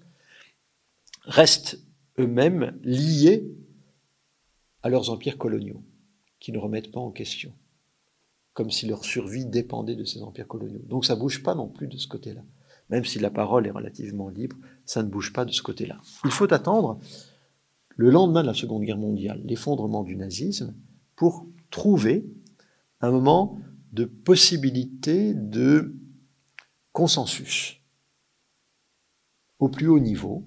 restent eux-mêmes liés à leurs empires coloniaux, qui ne remettent pas en question, comme si leur survie dépendait de ces empires coloniaux. Donc ça ne bouge pas non plus de ce côté-là. Même si la parole est relativement libre, ça ne bouge pas de ce côté-là. Il faut attendre le lendemain de la Seconde Guerre mondiale, l'effondrement du nazisme, pour trouver un moment de possibilité de consensus au plus haut niveau,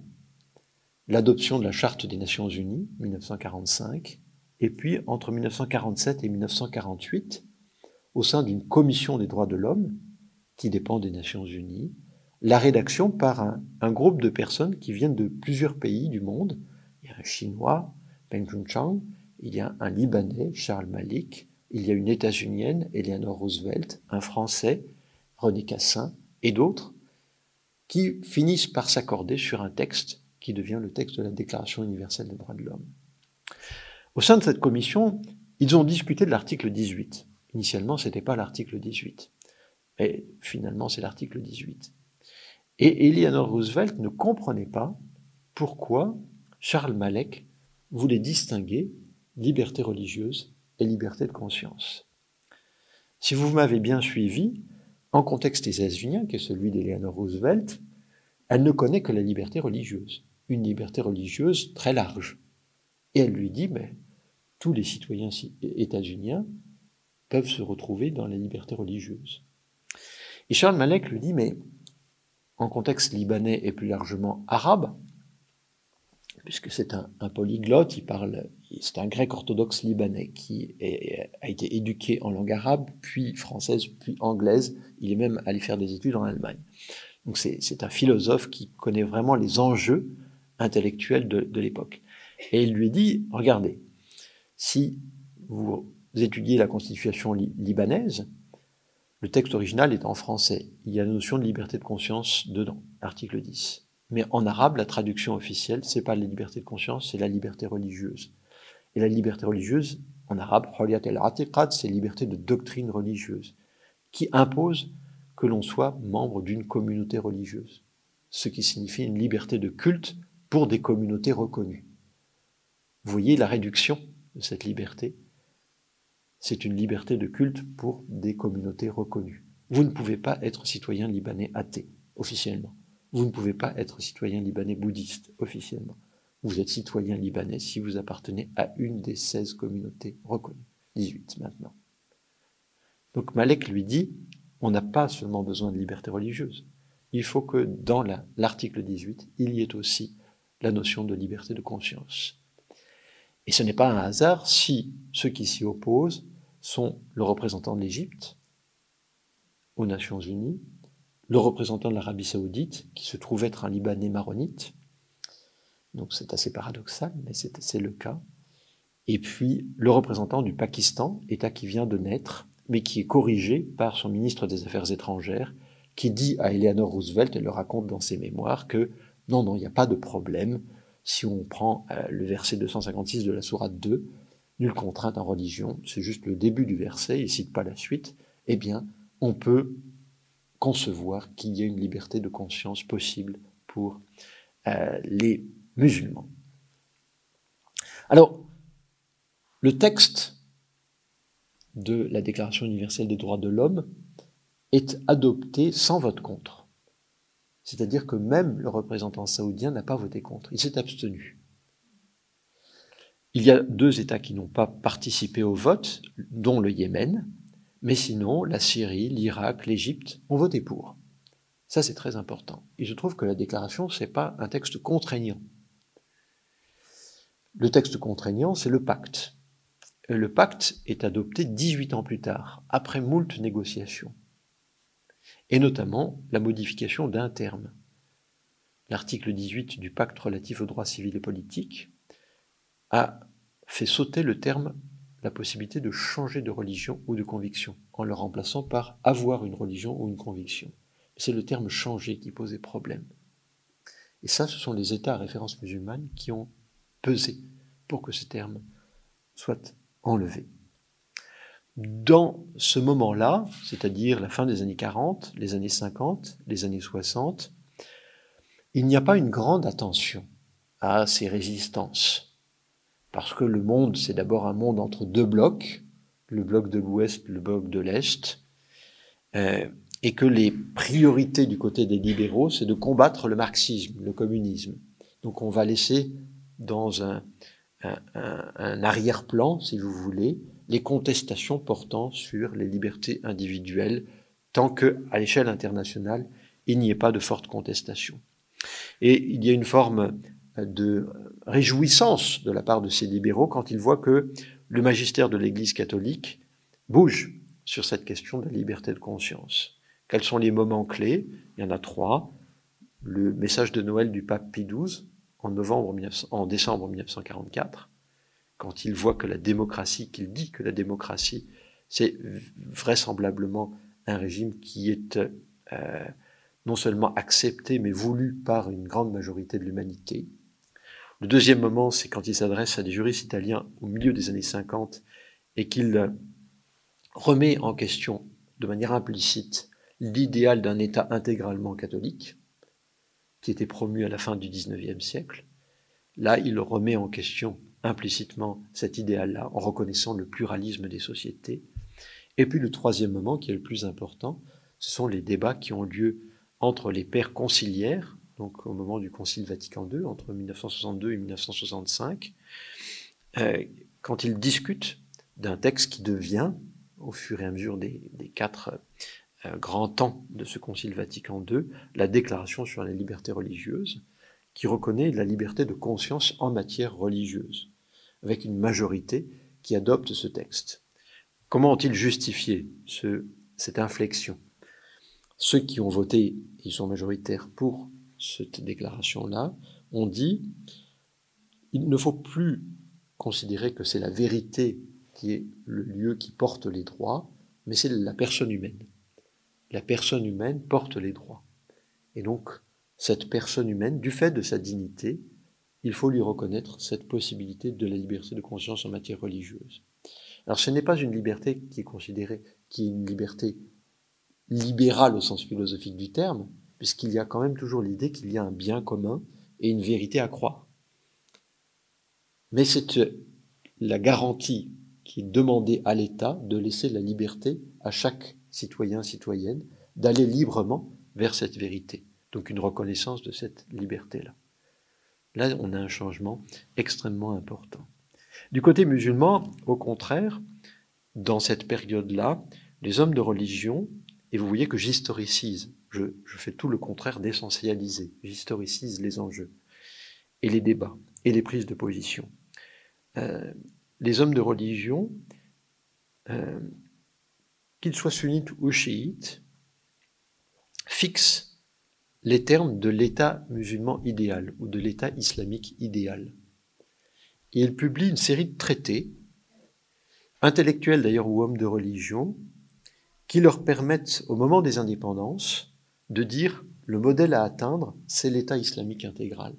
l'adoption de la Charte des Nations Unies, dix-neuf cent quarante-cinq, et puis entre dix-neuf cent quarante-sept et dix-neuf cent quarante-huit, au sein d'une commission des droits de l'homme, qui dépend des Nations Unies, la rédaction par un, un groupe de personnes qui viennent de plusieurs pays du monde. Il y a un Chinois, Peng Chunchang, il y a un Libanais, Charles Malik, il y a une États-Unienne, Eleanor Roosevelt, un Français, René Cassin, et d'autres, qui finissent par s'accorder sur un texte qui devient le texte de la Déclaration universelle des droits de l'homme. Au sein de cette commission, ils ont discuté de l'article dix-huit. Initialement, ce n'était pas l'article dix-huit. Mais finalement, c'est l'article dix-huit. Et Eleanor Roosevelt ne comprenait pas pourquoi Charles Malik voulait distinguer liberté religieuse et liberté de conscience. Si vous m'avez bien suivi, en contexte états-unien, qui est celui d'Eleanor Roosevelt, elle ne connaît que la liberté religieuse, une liberté religieuse très large. Et elle lui dit, mais tous les citoyens états-uniens peuvent se retrouver dans la liberté religieuse. Et Charles Malik lui dit, mais en contexte libanais et plus largement arabe, puisque c'est un, un polyglotte, il parle, c'est un grec orthodoxe libanais qui est, a été éduqué en langue arabe, puis française, puis anglaise. Il est même allé faire des études en Allemagne. Donc c'est, c'est un philosophe qui connaît vraiment les enjeux intellectuels de, de l'époque. Et il lui dit, regardez, si vous étudiez la constitution li- libanaise, le texte original est en français. Il y a la notion de liberté de conscience dedans, article dix. Mais en arabe, la traduction officielle, c'est pas la liberté de conscience, c'est la liberté religieuse. Et la liberté religieuse, en arabe, Huryat al-I'tiqad, c'est liberté de doctrine religieuse, qui impose que l'on soit membre d'une communauté religieuse, ce qui signifie une liberté de culte pour des communautés reconnues. Vous voyez la réduction de cette liberté. C'est une liberté de culte pour des communautés reconnues. Vous ne pouvez pas être citoyen libanais athée, officiellement. Vous ne pouvez pas être citoyen libanais bouddhiste, officiellement. Vous êtes citoyen libanais si vous appartenez à une des seize communautés reconnues. dix-huit maintenant. Donc Malik lui dit, on n'a pas seulement besoin de liberté religieuse. Il faut que dans la, l'article dix-huit, il y ait aussi la notion de liberté de conscience. Et ce n'est pas un hasard si ceux qui s'y opposent sont le représentant de l'Égypte aux Nations Unies, le représentant de l'Arabie Saoudite, qui se trouve être un Libanais maronite, donc c'est assez paradoxal, mais c'est, c'est le cas, et puis le représentant du Pakistan, État qui vient de naître, mais qui est corrigé par son ministre des Affaires étrangères, qui dit à Eleanor Roosevelt, elle le raconte dans ses mémoires, que non, non, il n'y a pas de problème, si on prend euh, le verset deux cent cinquante-six de la sourate deux, « Nulle contrainte en religion », c'est juste le début du verset, il ne cite pas la suite, eh bien, on peut concevoir qu'il y a une liberté de conscience possible pour euh, les musulmans. Alors, le texte de la Déclaration universelle des droits de l'homme est adopté sans vote contre. C'est-à-dire que même le représentant saoudien n'a pas voté contre, il s'est abstenu. Il y a deux États qui n'ont pas participé au vote, dont le Yémen, mais sinon, la Syrie, l'Irak, l'Égypte ont voté pour. Ça, c'est très important. Et je trouve que la déclaration, ce n'est pas un texte contraignant. Le texte contraignant, c'est le pacte. Le pacte est adopté dix-huit ans plus tard, après moult négociations. Et notamment, la modification d'un terme. L'article dix-huit du pacte relatif aux droits civils et politiques a fait sauter le terme la possibilité de changer de religion ou de conviction, en le remplaçant par « avoir une religion ou une conviction ». C'est le terme « changer » qui posait problème. Et ça, ce sont les États à référence musulmane qui ont pesé pour que ce terme soit enlevé. Dans ce moment-là, c'est-à-dire la fin des années quarante, les années cinquante, les années soixante, il n'y a pas une grande attention à ces résistances. Parce que le monde, c'est d'abord un monde entre deux blocs, le bloc de l'Ouest, le bloc de l'Est, euh, et que les priorités du côté des libéraux, c'est de combattre le marxisme, le communisme. Donc on va laisser dans un, un, un, un arrière-plan, si vous voulez, les contestations portant sur les libertés individuelles, tant qu'à l'échelle internationale, il n'y ait pas de forte contestation. Et il y a une forme de réjouissance de la part de ces libéraux quand ils voient que le magistère de l'Église catholique bouge sur cette question de la liberté de conscience. Quels sont les moments clés ? Il y en a trois. Le message de Noël du pape Pie douze en, novembre, en décembre dix-neuf cent quarante-quatre, quand il voit que la démocratie, qu'il dit que la démocratie, c'est vraisemblablement un régime qui est euh, non seulement accepté, mais voulu par une grande majorité de l'humanité. Le deuxième moment, c'est quand il s'adresse à des juristes italiens au milieu des années cinquante et qu'il remet en question de manière implicite l'idéal d'un État intégralement catholique qui était promu à la fin du dix-neuvième siècle. Là, il remet en question implicitement cet idéal-là en reconnaissant le pluralisme des sociétés. Et puis le troisième moment, qui est le plus important, ce sont les débats qui ont lieu entre les pères conciliaires, donc au moment du Concile Vatican deux, entre mille neuf cent soixante-deux et mille neuf cent soixante-cinq, euh, quand ils discutent d'un texte qui devient, au fur et à mesure des, des quatre euh, grands temps de ce Concile Vatican deux, la Déclaration sur les libertés religieuses, qui reconnaît la liberté de conscience en matière religieuse, avec une majorité qui adopte ce texte. Comment ont-ils justifié ce, cette inflexion ? Ceux qui ont voté, ils sont majoritaires pour cette déclaration-là, ont dit « Il ne faut plus considérer que c'est la vérité qui est le lieu qui porte les droits, mais c'est la personne humaine. La personne humaine porte les droits. Et donc, cette personne humaine, du fait de sa dignité, il faut lui reconnaître cette possibilité de la liberté de conscience en matière religieuse. » Alors, ce n'est pas une liberté qui est considérée, qui est une liberté libérale au sens philosophique du terme, puisqu'il y a quand même toujours l'idée qu'il y a un bien commun et une vérité à croire. Mais c'est la garantie qui est demandée à l'État de laisser la liberté à chaque citoyen, citoyenne, d'aller librement vers cette vérité. Donc une reconnaissance de cette liberté-là. Là, on a un changement extrêmement important. Du côté musulman, au contraire, dans cette période-là, les hommes de religion, et vous voyez que j'historicise, je, je fais tout le contraire d'essentialiser, j'historicise les enjeux, et les débats, et les prises de position. Euh, les hommes de religion, euh, qu'ils soient sunnites ou chiites, fixent les termes de l'État musulman idéal, ou de l'État islamique idéal. Et il publie une série de traités, intellectuels d'ailleurs ou hommes de religion, qui leur permettent, au moment des indépendances, de dire le modèle à atteindre, c'est l'État islamique intégral.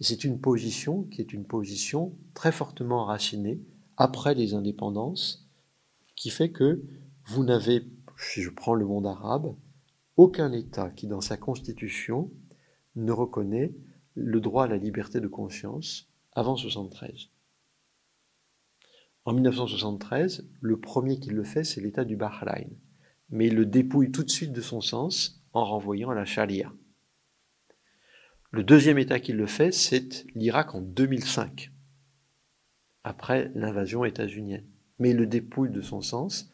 Et c'est une position qui est une position très fortement enracinée après les indépendances, qui fait que vous n'avez, si je prends le monde arabe, aucun État qui, dans sa constitution, ne reconnaît le droit à la liberté de conscience avant mille neuf cent soixante-treize. En mille neuf cent soixante-treize, le premier qui le fait, c'est l'État du Bahreïn. Mais il le dépouille tout de suite de son sens en renvoyant à la charia. Le deuxième État qui le fait, c'est l'Irak en deux mille cinq, après l'invasion états-unienne. Mais il le dépouille de son sens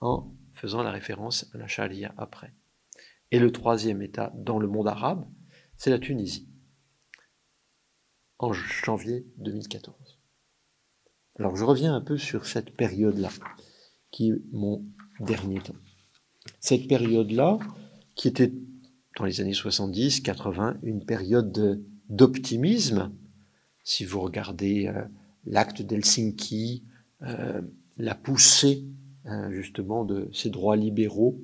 en faisant la référence à la charia après. Et le troisième État dans le monde arabe, c'est la Tunisie, en janvier deux mille quatorze. Alors je reviens un peu sur cette période-là, qui est mon dernier temps. Cette période-là, qui était dans les années soixante-dix quatre-vingts, une période de, d'optimisme, si vous regardez euh, l'acte d'Helsinki, euh, la poussée euh, justement de ces droits libéraux,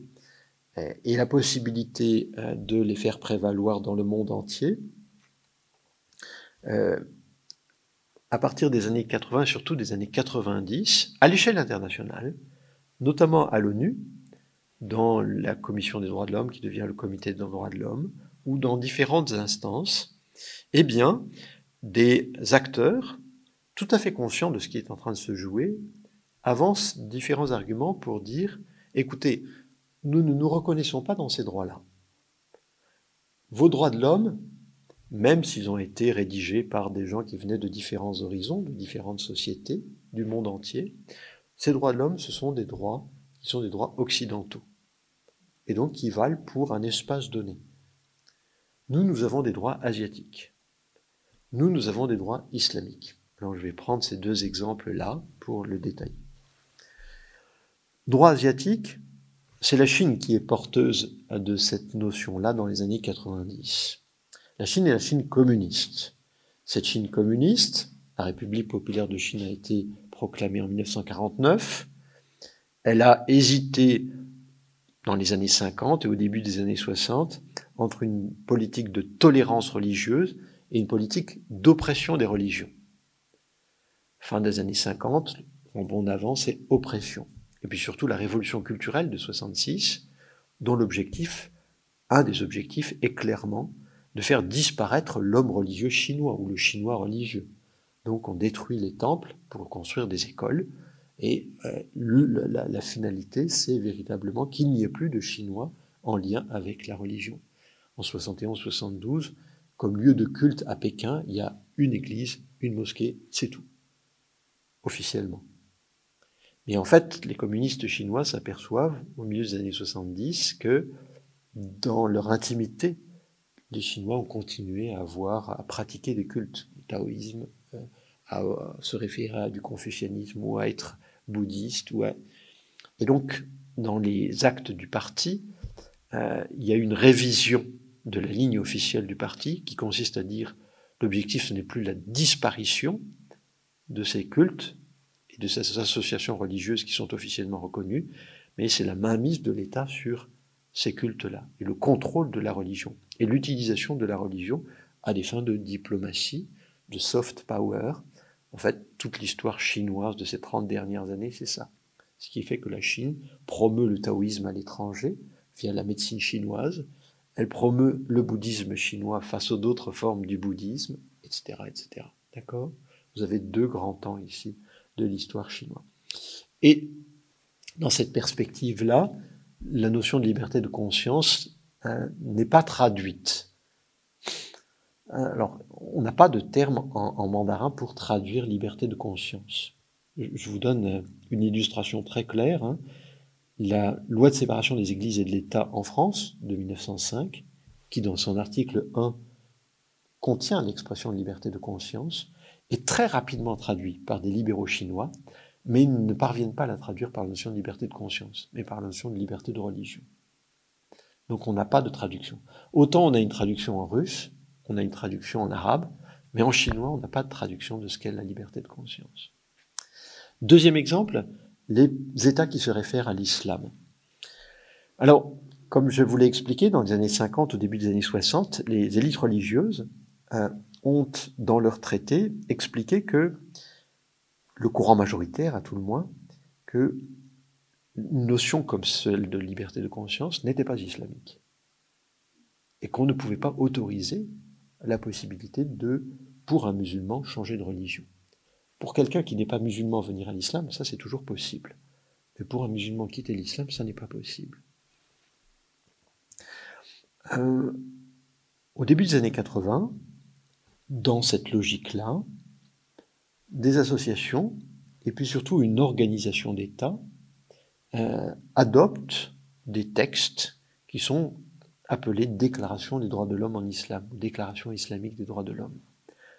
euh, et la possibilité euh, de les faire prévaloir dans le monde entier. Euh, à partir des années quatre-vingts, surtout des années quatre-vingt-dix, à l'échelle internationale, notamment à l'ONU, dans la Commission des droits de l'homme, qui devient le Comité des droits de l'homme, ou dans différentes instances, eh bien, des acteurs, tout à fait conscients de ce qui est en train de se jouer, avancent différents arguments pour dire « Écoutez, nous ne nous reconnaissons pas dans ces droits-là. Vos droits de l'homme, même s'ils ont été rédigés par des gens qui venaient de différents horizons, de différentes sociétés, du monde entier, ces droits de l'homme, ce sont des droits qui sont des droits occidentaux, et donc qui valent pour un espace donné. Nous, nous avons des droits asiatiques. Nous, nous avons des droits islamiques. » Alors je vais prendre ces deux exemples-là pour le détailler. Droits asiatiques, c'est la Chine qui est porteuse de cette notion-là dans les années quatre-vingt-dix. La Chine est la Chine communiste. Cette Chine communiste, la République populaire de Chine a été proclamée en mille neuf cent quarante-neuf. Elle a hésité dans les années cinquante et au début des années soixante entre une politique de tolérance religieuse et une politique d'oppression des religions. Fin des années cinquante, en bon avant, c'est oppression. Et puis surtout la révolution culturelle de soixante-six, dont l'objectif, un des objectifs est clairement de faire disparaître l'homme religieux chinois ou le chinois religieux. Donc on détruit les temples pour construire des écoles, et euh, le, la, la finalité, c'est véritablement qu'il n'y ait plus de Chinois en lien avec la religion. En soixante et onze soixante-douze, comme lieu de culte à Pékin, il y a une église, une mosquée, c'est tout, officiellement. Mais en fait, les communistes chinois s'aperçoivent, au milieu des années soixante-dix, que dans leur intimité, les Chinois ont continué à avoir, à pratiquer des cultes, le taoïsme, à se référer à du confucianisme ou à être bouddhiste. Ou à... Et donc, dans les actes du parti, euh, il y a une révision de la ligne officielle du parti qui consiste à dire l'objectif, ce n'est plus la disparition de ces cultes et de ces associations religieuses qui sont officiellement reconnues, mais c'est la mainmise de l'État sur ces cultes-là, et le contrôle de la religion, et l'utilisation de la religion à des fins de diplomatie, de soft power. En fait, toute l'histoire chinoise de ces trente dernières années, c'est ça. Ce qui fait que la Chine promeut le taoïsme à l'étranger, via la médecine chinoise, elle promeut le bouddhisme chinois face aux d'autres formes du bouddhisme, et cetera, et cetera. D'accord ? Vous avez deux grands temps ici de l'histoire chinoise. Et dans cette perspective-là, la notion de liberté de conscience hein, n'est pas traduite. Alors, on n'a pas de terme en, en mandarin pour traduire liberté de conscience. Je vous donne une illustration très claire. Hein. La loi de séparation des églises et de l'État en France, de mille neuf cent cinq, qui dans son article un contient l'expression de liberté de conscience, est très rapidement traduite par des libéraux chinois, mais ils ne parviennent pas à la traduire par la notion de liberté de conscience, mais par la notion de liberté de religion. Donc on n'a pas de traduction. Autant on a une traduction en russe, on a une traduction en arabe, mais en chinois, on n'a pas de traduction de ce qu'est la liberté de conscience. Deuxième exemple, les États qui se réfèrent à l'islam. Alors, comme je vous l'ai expliqué, dans les années cinquante, au début des années soixante, les élites religieuses hein, ont, dans leur traité, expliqué que le courant majoritaire, à tout le moins, qu'une notion comme celle de liberté de conscience n'était pas islamique. Et qu'on ne pouvait pas autoriser la possibilité de, pour un musulman, changer de religion. Pour quelqu'un qui n'est pas musulman venir à l'islam, ça c'est toujours possible. Mais pour un musulman quitter l'islam, ça n'est pas possible. Euh, au début des années quatre-vingts, dans cette logique-là, des associations, et puis surtout une organisation d'État, euh, adoptent des textes qui sont appelés « Déclaration des droits de l'homme en islam » ou « Déclaration islamique des droits de l'homme ».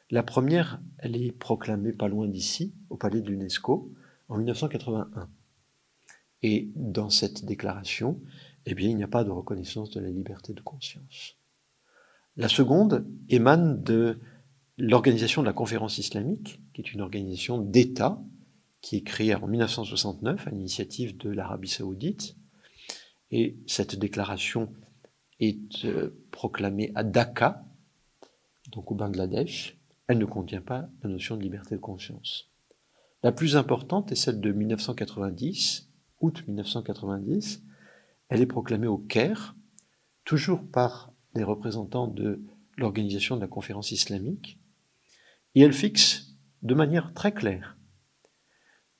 La première, elle est proclamée pas loin d'ici, au palais de l'UNESCO, en mille neuf cent quatre-vingt-un. Et dans cette déclaration, eh bien, il n'y a pas de reconnaissance de la liberté de conscience. La seconde émane de l'organisation de la conférence islamique, qui est une organisation d'État, qui est créée en mille neuf cent soixante-neuf à l'initiative de l'Arabie saoudite. Et cette déclaration est euh, proclamée à Dhaka, donc au Bangladesh. Elle ne contient pas la notion de liberté de conscience. La plus importante est celle de mille neuf cent quatre-vingt-dix, août mille neuf cent quatre-vingt-dix. Elle est proclamée au Caire, toujours par des représentants de l'organisation de la conférence islamique. Et elle fixe de manière très claire,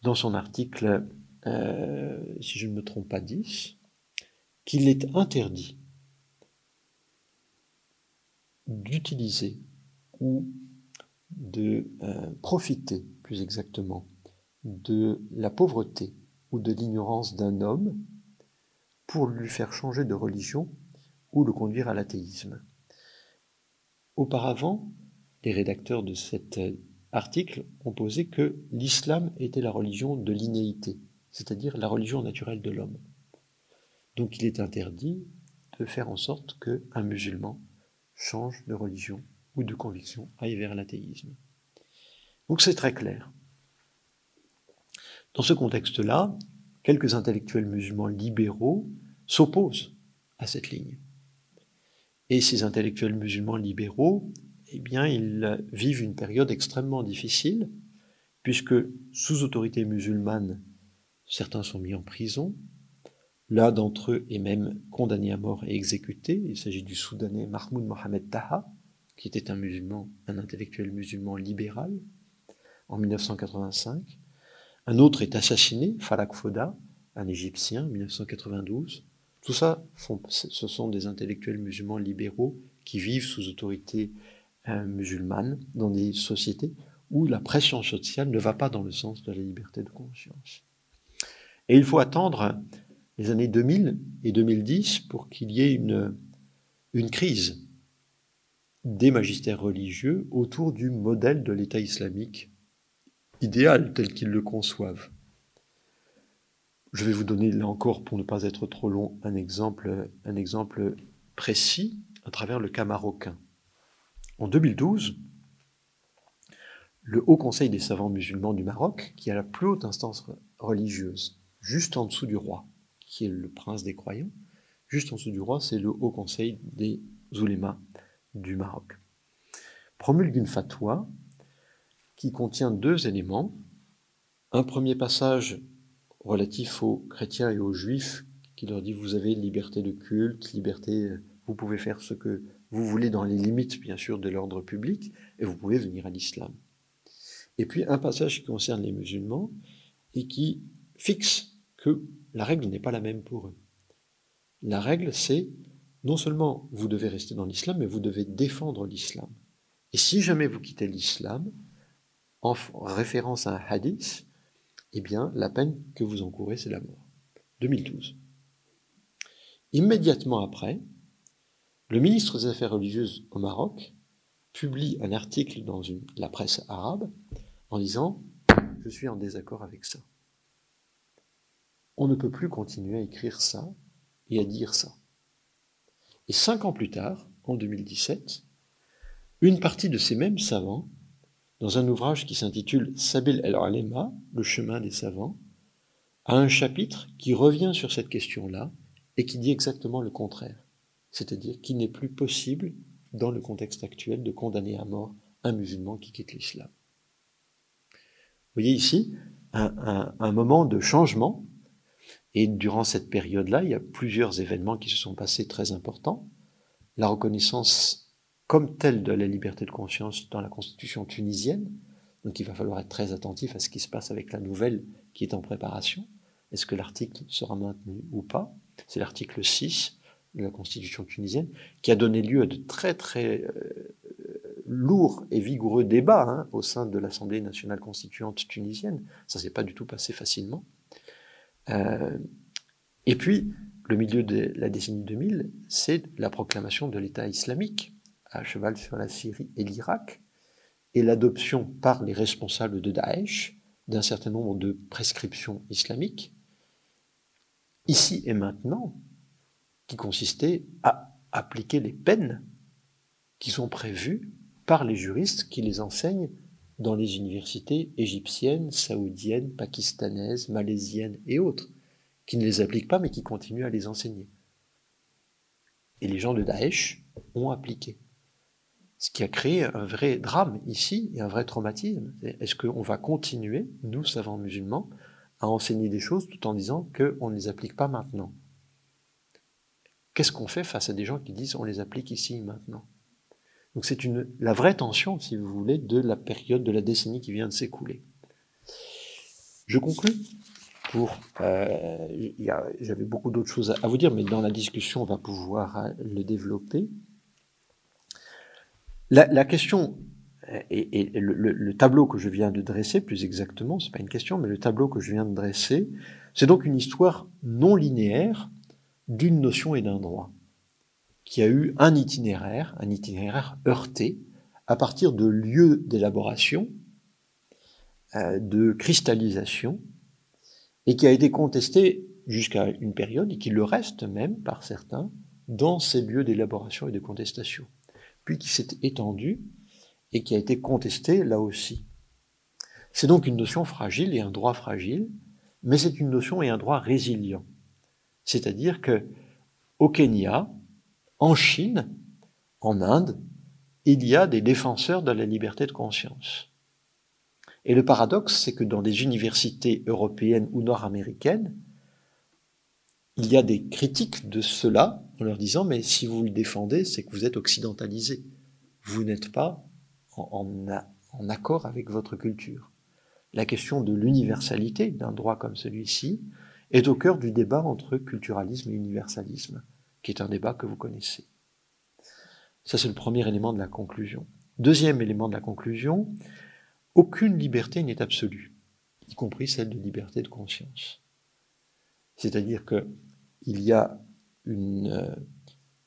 dans son article, euh, si je ne me trompe pas, dix, qu'il est interdit d'utiliser ou de euh, profiter, plus exactement, de la pauvreté ou de l'ignorance d'un homme pour lui faire changer de religion ou le conduire à l'athéisme. Auparavant, les rédacteurs de cet article ont posé que l'islam était la religion de l'innéité, c'est-à-dire la religion naturelle de l'homme. Donc il est interdit de faire en sorte qu'un musulman change de religion ou de conviction, aille vers l'athéisme. Donc c'est très clair. Dans ce contexte-là, quelques intellectuels musulmans libéraux s'opposent à cette ligne. Et ces intellectuels musulmans libéraux, eh bien, ils vivent une période extrêmement difficile, puisque sous autorité musulmane, certains sont mis en prison. L'un d'entre eux est même condamné à mort et exécuté. Il s'agit du Soudanais Mahmoud Mohamed Taha, qui était un musulman, un intellectuel musulman libéral. en mille neuf cent quatre-vingt-cinq. Un autre est assassiné, Falak Foda, un Égyptien, en mille neuf cent quatre-vingt-douze. Tout ça, font, ce sont des intellectuels musulmans libéraux qui vivent sous autorité euh, musulmane dans des sociétés où la pression sociale ne va pas dans le sens de la liberté de conscience. Et il faut attendre les années deux mille et deux mille dix pour qu'il y ait une, une crise des magistères religieux autour du modèle de l'État islamique idéal tel qu'ils le conçoivent. Je vais vous donner, là encore, pour ne pas être trop long, un exemple, un exemple précis à travers le cas marocain. En deux mille douze, le Haut Conseil des savants musulmans du Maroc, qui est la plus haute instance religieuse, juste en dessous du roi, qui est le prince des croyants, juste en dessous du roi, c'est le Haut Conseil des oulémas du Maroc, promulgue une fatwa qui contient deux éléments. Un premier passage relatif aux chrétiens et aux juifs, qui leur dit « vous avez liberté de culte, liberté, vous pouvez faire ce que vous voulez dans les limites, bien sûr, de l'ordre public, et vous pouvez venir à l'islam ». Et puis un passage qui concerne les musulmans et qui fixe que la règle n'est pas la même pour eux. La règle, c'est non seulement vous devez rester dans l'islam, mais vous devez défendre l'islam. Et si jamais vous quittez l'islam, en référence à un hadith, eh bien, la peine que vous encourez, c'est la mort. deux mille douze. Immédiatement après, le ministre des Affaires religieuses au Maroc publie un article dans une, la presse arabe en disant « je suis en désaccord avec ça ». On ne peut plus continuer à écrire ça et à dire ça. Et cinq ans plus tard, en deux mille dix-sept, une partie de ces mêmes savants, dans un ouvrage qui s'intitule « Sabil el-Alema, le chemin des savants », a un chapitre qui revient sur cette question-là et qui dit exactement le contraire, c'est-à-dire qu'il n'est plus possible, dans le contexte actuel, de condamner à mort un musulman qui quitte l'islam. Vous voyez ici un, un, un moment de changement. Et durant cette période-là, il y a plusieurs événements qui se sont passés très importants. La reconnaissance comme telle de la liberté de conscience dans la constitution tunisienne. Donc il va falloir être très attentif à ce qui se passe avec la nouvelle qui est en préparation. Est-ce que l'article sera maintenu ou pas? C'est l'article six de la constitution tunisienne qui a donné lieu à de très très euh, lourds et vigoureux débats hein, au sein de l'Assemblée nationale constituante tunisienne. Ça ne s'est pas du tout passé facilement. Euh, et puis, le milieu de la décennie deux mille, c'est la proclamation de l'État islamique, à cheval sur la Syrie et l'Irak, et l'adoption par les responsables de Daesh d'un certain nombre de prescriptions islamiques, ici et maintenant, qui consistaient à appliquer les peines qui sont prévues par les juristes qui les enseignent dans les universités égyptiennes, saoudiennes, pakistanaises, malaisiennes et autres, qui ne les appliquent pas, mais qui continuent à les enseigner. Et les gens de Daesh ont appliqué. Ce qui a créé un vrai drame ici, et un vrai traumatisme. Est-ce qu'on va continuer, nous, savants musulmans, à enseigner des choses tout en disant qu'on ne les applique pas maintenant? Qu'est-ce qu'on fait face à des gens qui disent « on les applique ici et maintenant » ? Donc c'est une, la vraie tension, si vous voulez, de la période, de la décennie qui vient de s'écouler. Je conclue. Pour, euh, y a, j'avais beaucoup d'autres choses à, à vous dire, mais dans la discussion, on va pouvoir hein, le développer. La, la question, et, et le, le, le tableau que je viens de dresser, plus exactement, c'est pas une question, mais le tableau que je viens de dresser, c'est donc une histoire non linéaire d'une notion et d'un droit, qui a eu un itinéraire, un itinéraire heurté, à partir de lieux d'élaboration, euh, de cristallisation, et qui a été contesté jusqu'à une période, et qui le reste même, par certains, dans ces lieux d'élaboration et de contestation, puis qui s'est étendu, et qui a été contesté là aussi. C'est donc une notion fragile et un droit fragile, mais c'est une notion et un droit résilient. C'est-à-dire que, au Kenya, en Chine, en Inde, il y a des défenseurs de la liberté de conscience. Et le paradoxe, c'est que dans les universités européennes ou nord-américaines, il y a des critiques de cela en leur disant « mais si vous le défendez, c'est que vous êtes occidentalisé. Vous n'êtes pas en, en, en accord avec votre culture. » la question de l'universalité d'un droit comme celui-ci est au cœur du débat entre culturalisme et universalisme, qui est un débat que vous connaissez. Ça, c'est le premier élément de la conclusion. Deuxième élément de la conclusion, aucune liberté n'est absolue, y compris celle de liberté de conscience. C'est-à-dire qu'il y a une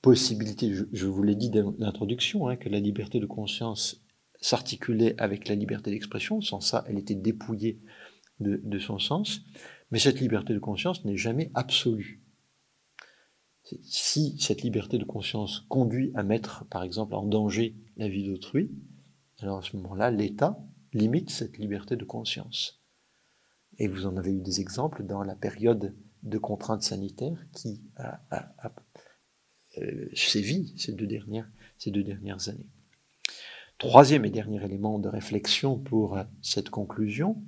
possibilité, je vous l'ai dit dans l'introduction, hein, que la liberté de conscience s'articulait avec la liberté d'expression, sans ça elle était dépouillée de, de son sens, mais cette liberté de conscience n'est jamais absolue. Si cette liberté de conscience conduit à mettre, par exemple, en danger la vie d'autrui, alors à ce moment-là, l'État limite cette liberté de conscience. Et vous en avez eu des exemples dans la période de contraintes sanitaires qui a, a, a euh, sévi ces deux, dernières, ces deux dernières années. Troisième et dernier élément de réflexion pour cette conclusion,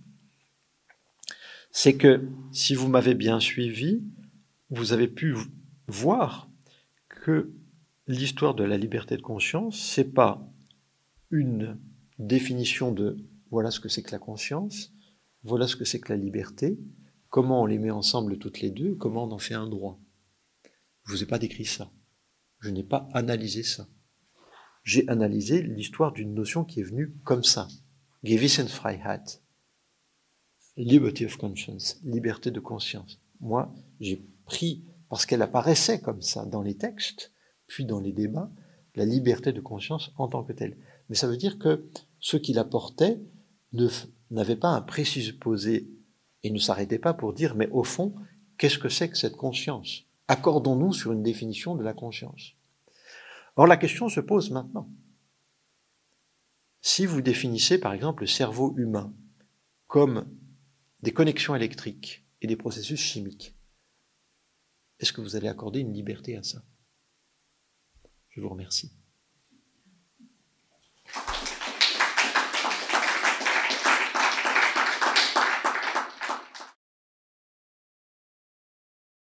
c'est que, si vous m'avez bien suivi, vous avez pu voir que l'histoire de la liberté de conscience, c'est pas une définition de voilà ce que c'est que la conscience, voilà ce que c'est que la liberté, comment on les met ensemble toutes les deux, comment on en fait un droit. Je ne vous ai pas décrit ça. Je n'ai pas analysé ça. J'ai analysé l'histoire d'une notion qui est venue comme ça. Gewissenfreiheit. Liberty of conscience. Liberté de conscience. Moi, j'ai pris, parce qu'elle apparaissait comme ça dans les textes, puis dans les débats, la liberté de conscience en tant que telle. Mais ça veut dire que ceux qui la portaient ne, n'avaient pas un présupposé et ne s'arrêtaient pas pour dire, mais au fond, qu'est-ce que c'est que cette conscience ? Accordons-nous sur une définition de la conscience. Or, la question se pose maintenant. Si vous définissez, par exemple, le cerveau humain comme des connexions électriques et des processus chimiques, est-ce que vous allez accorder une liberté à ça ? Je vous remercie.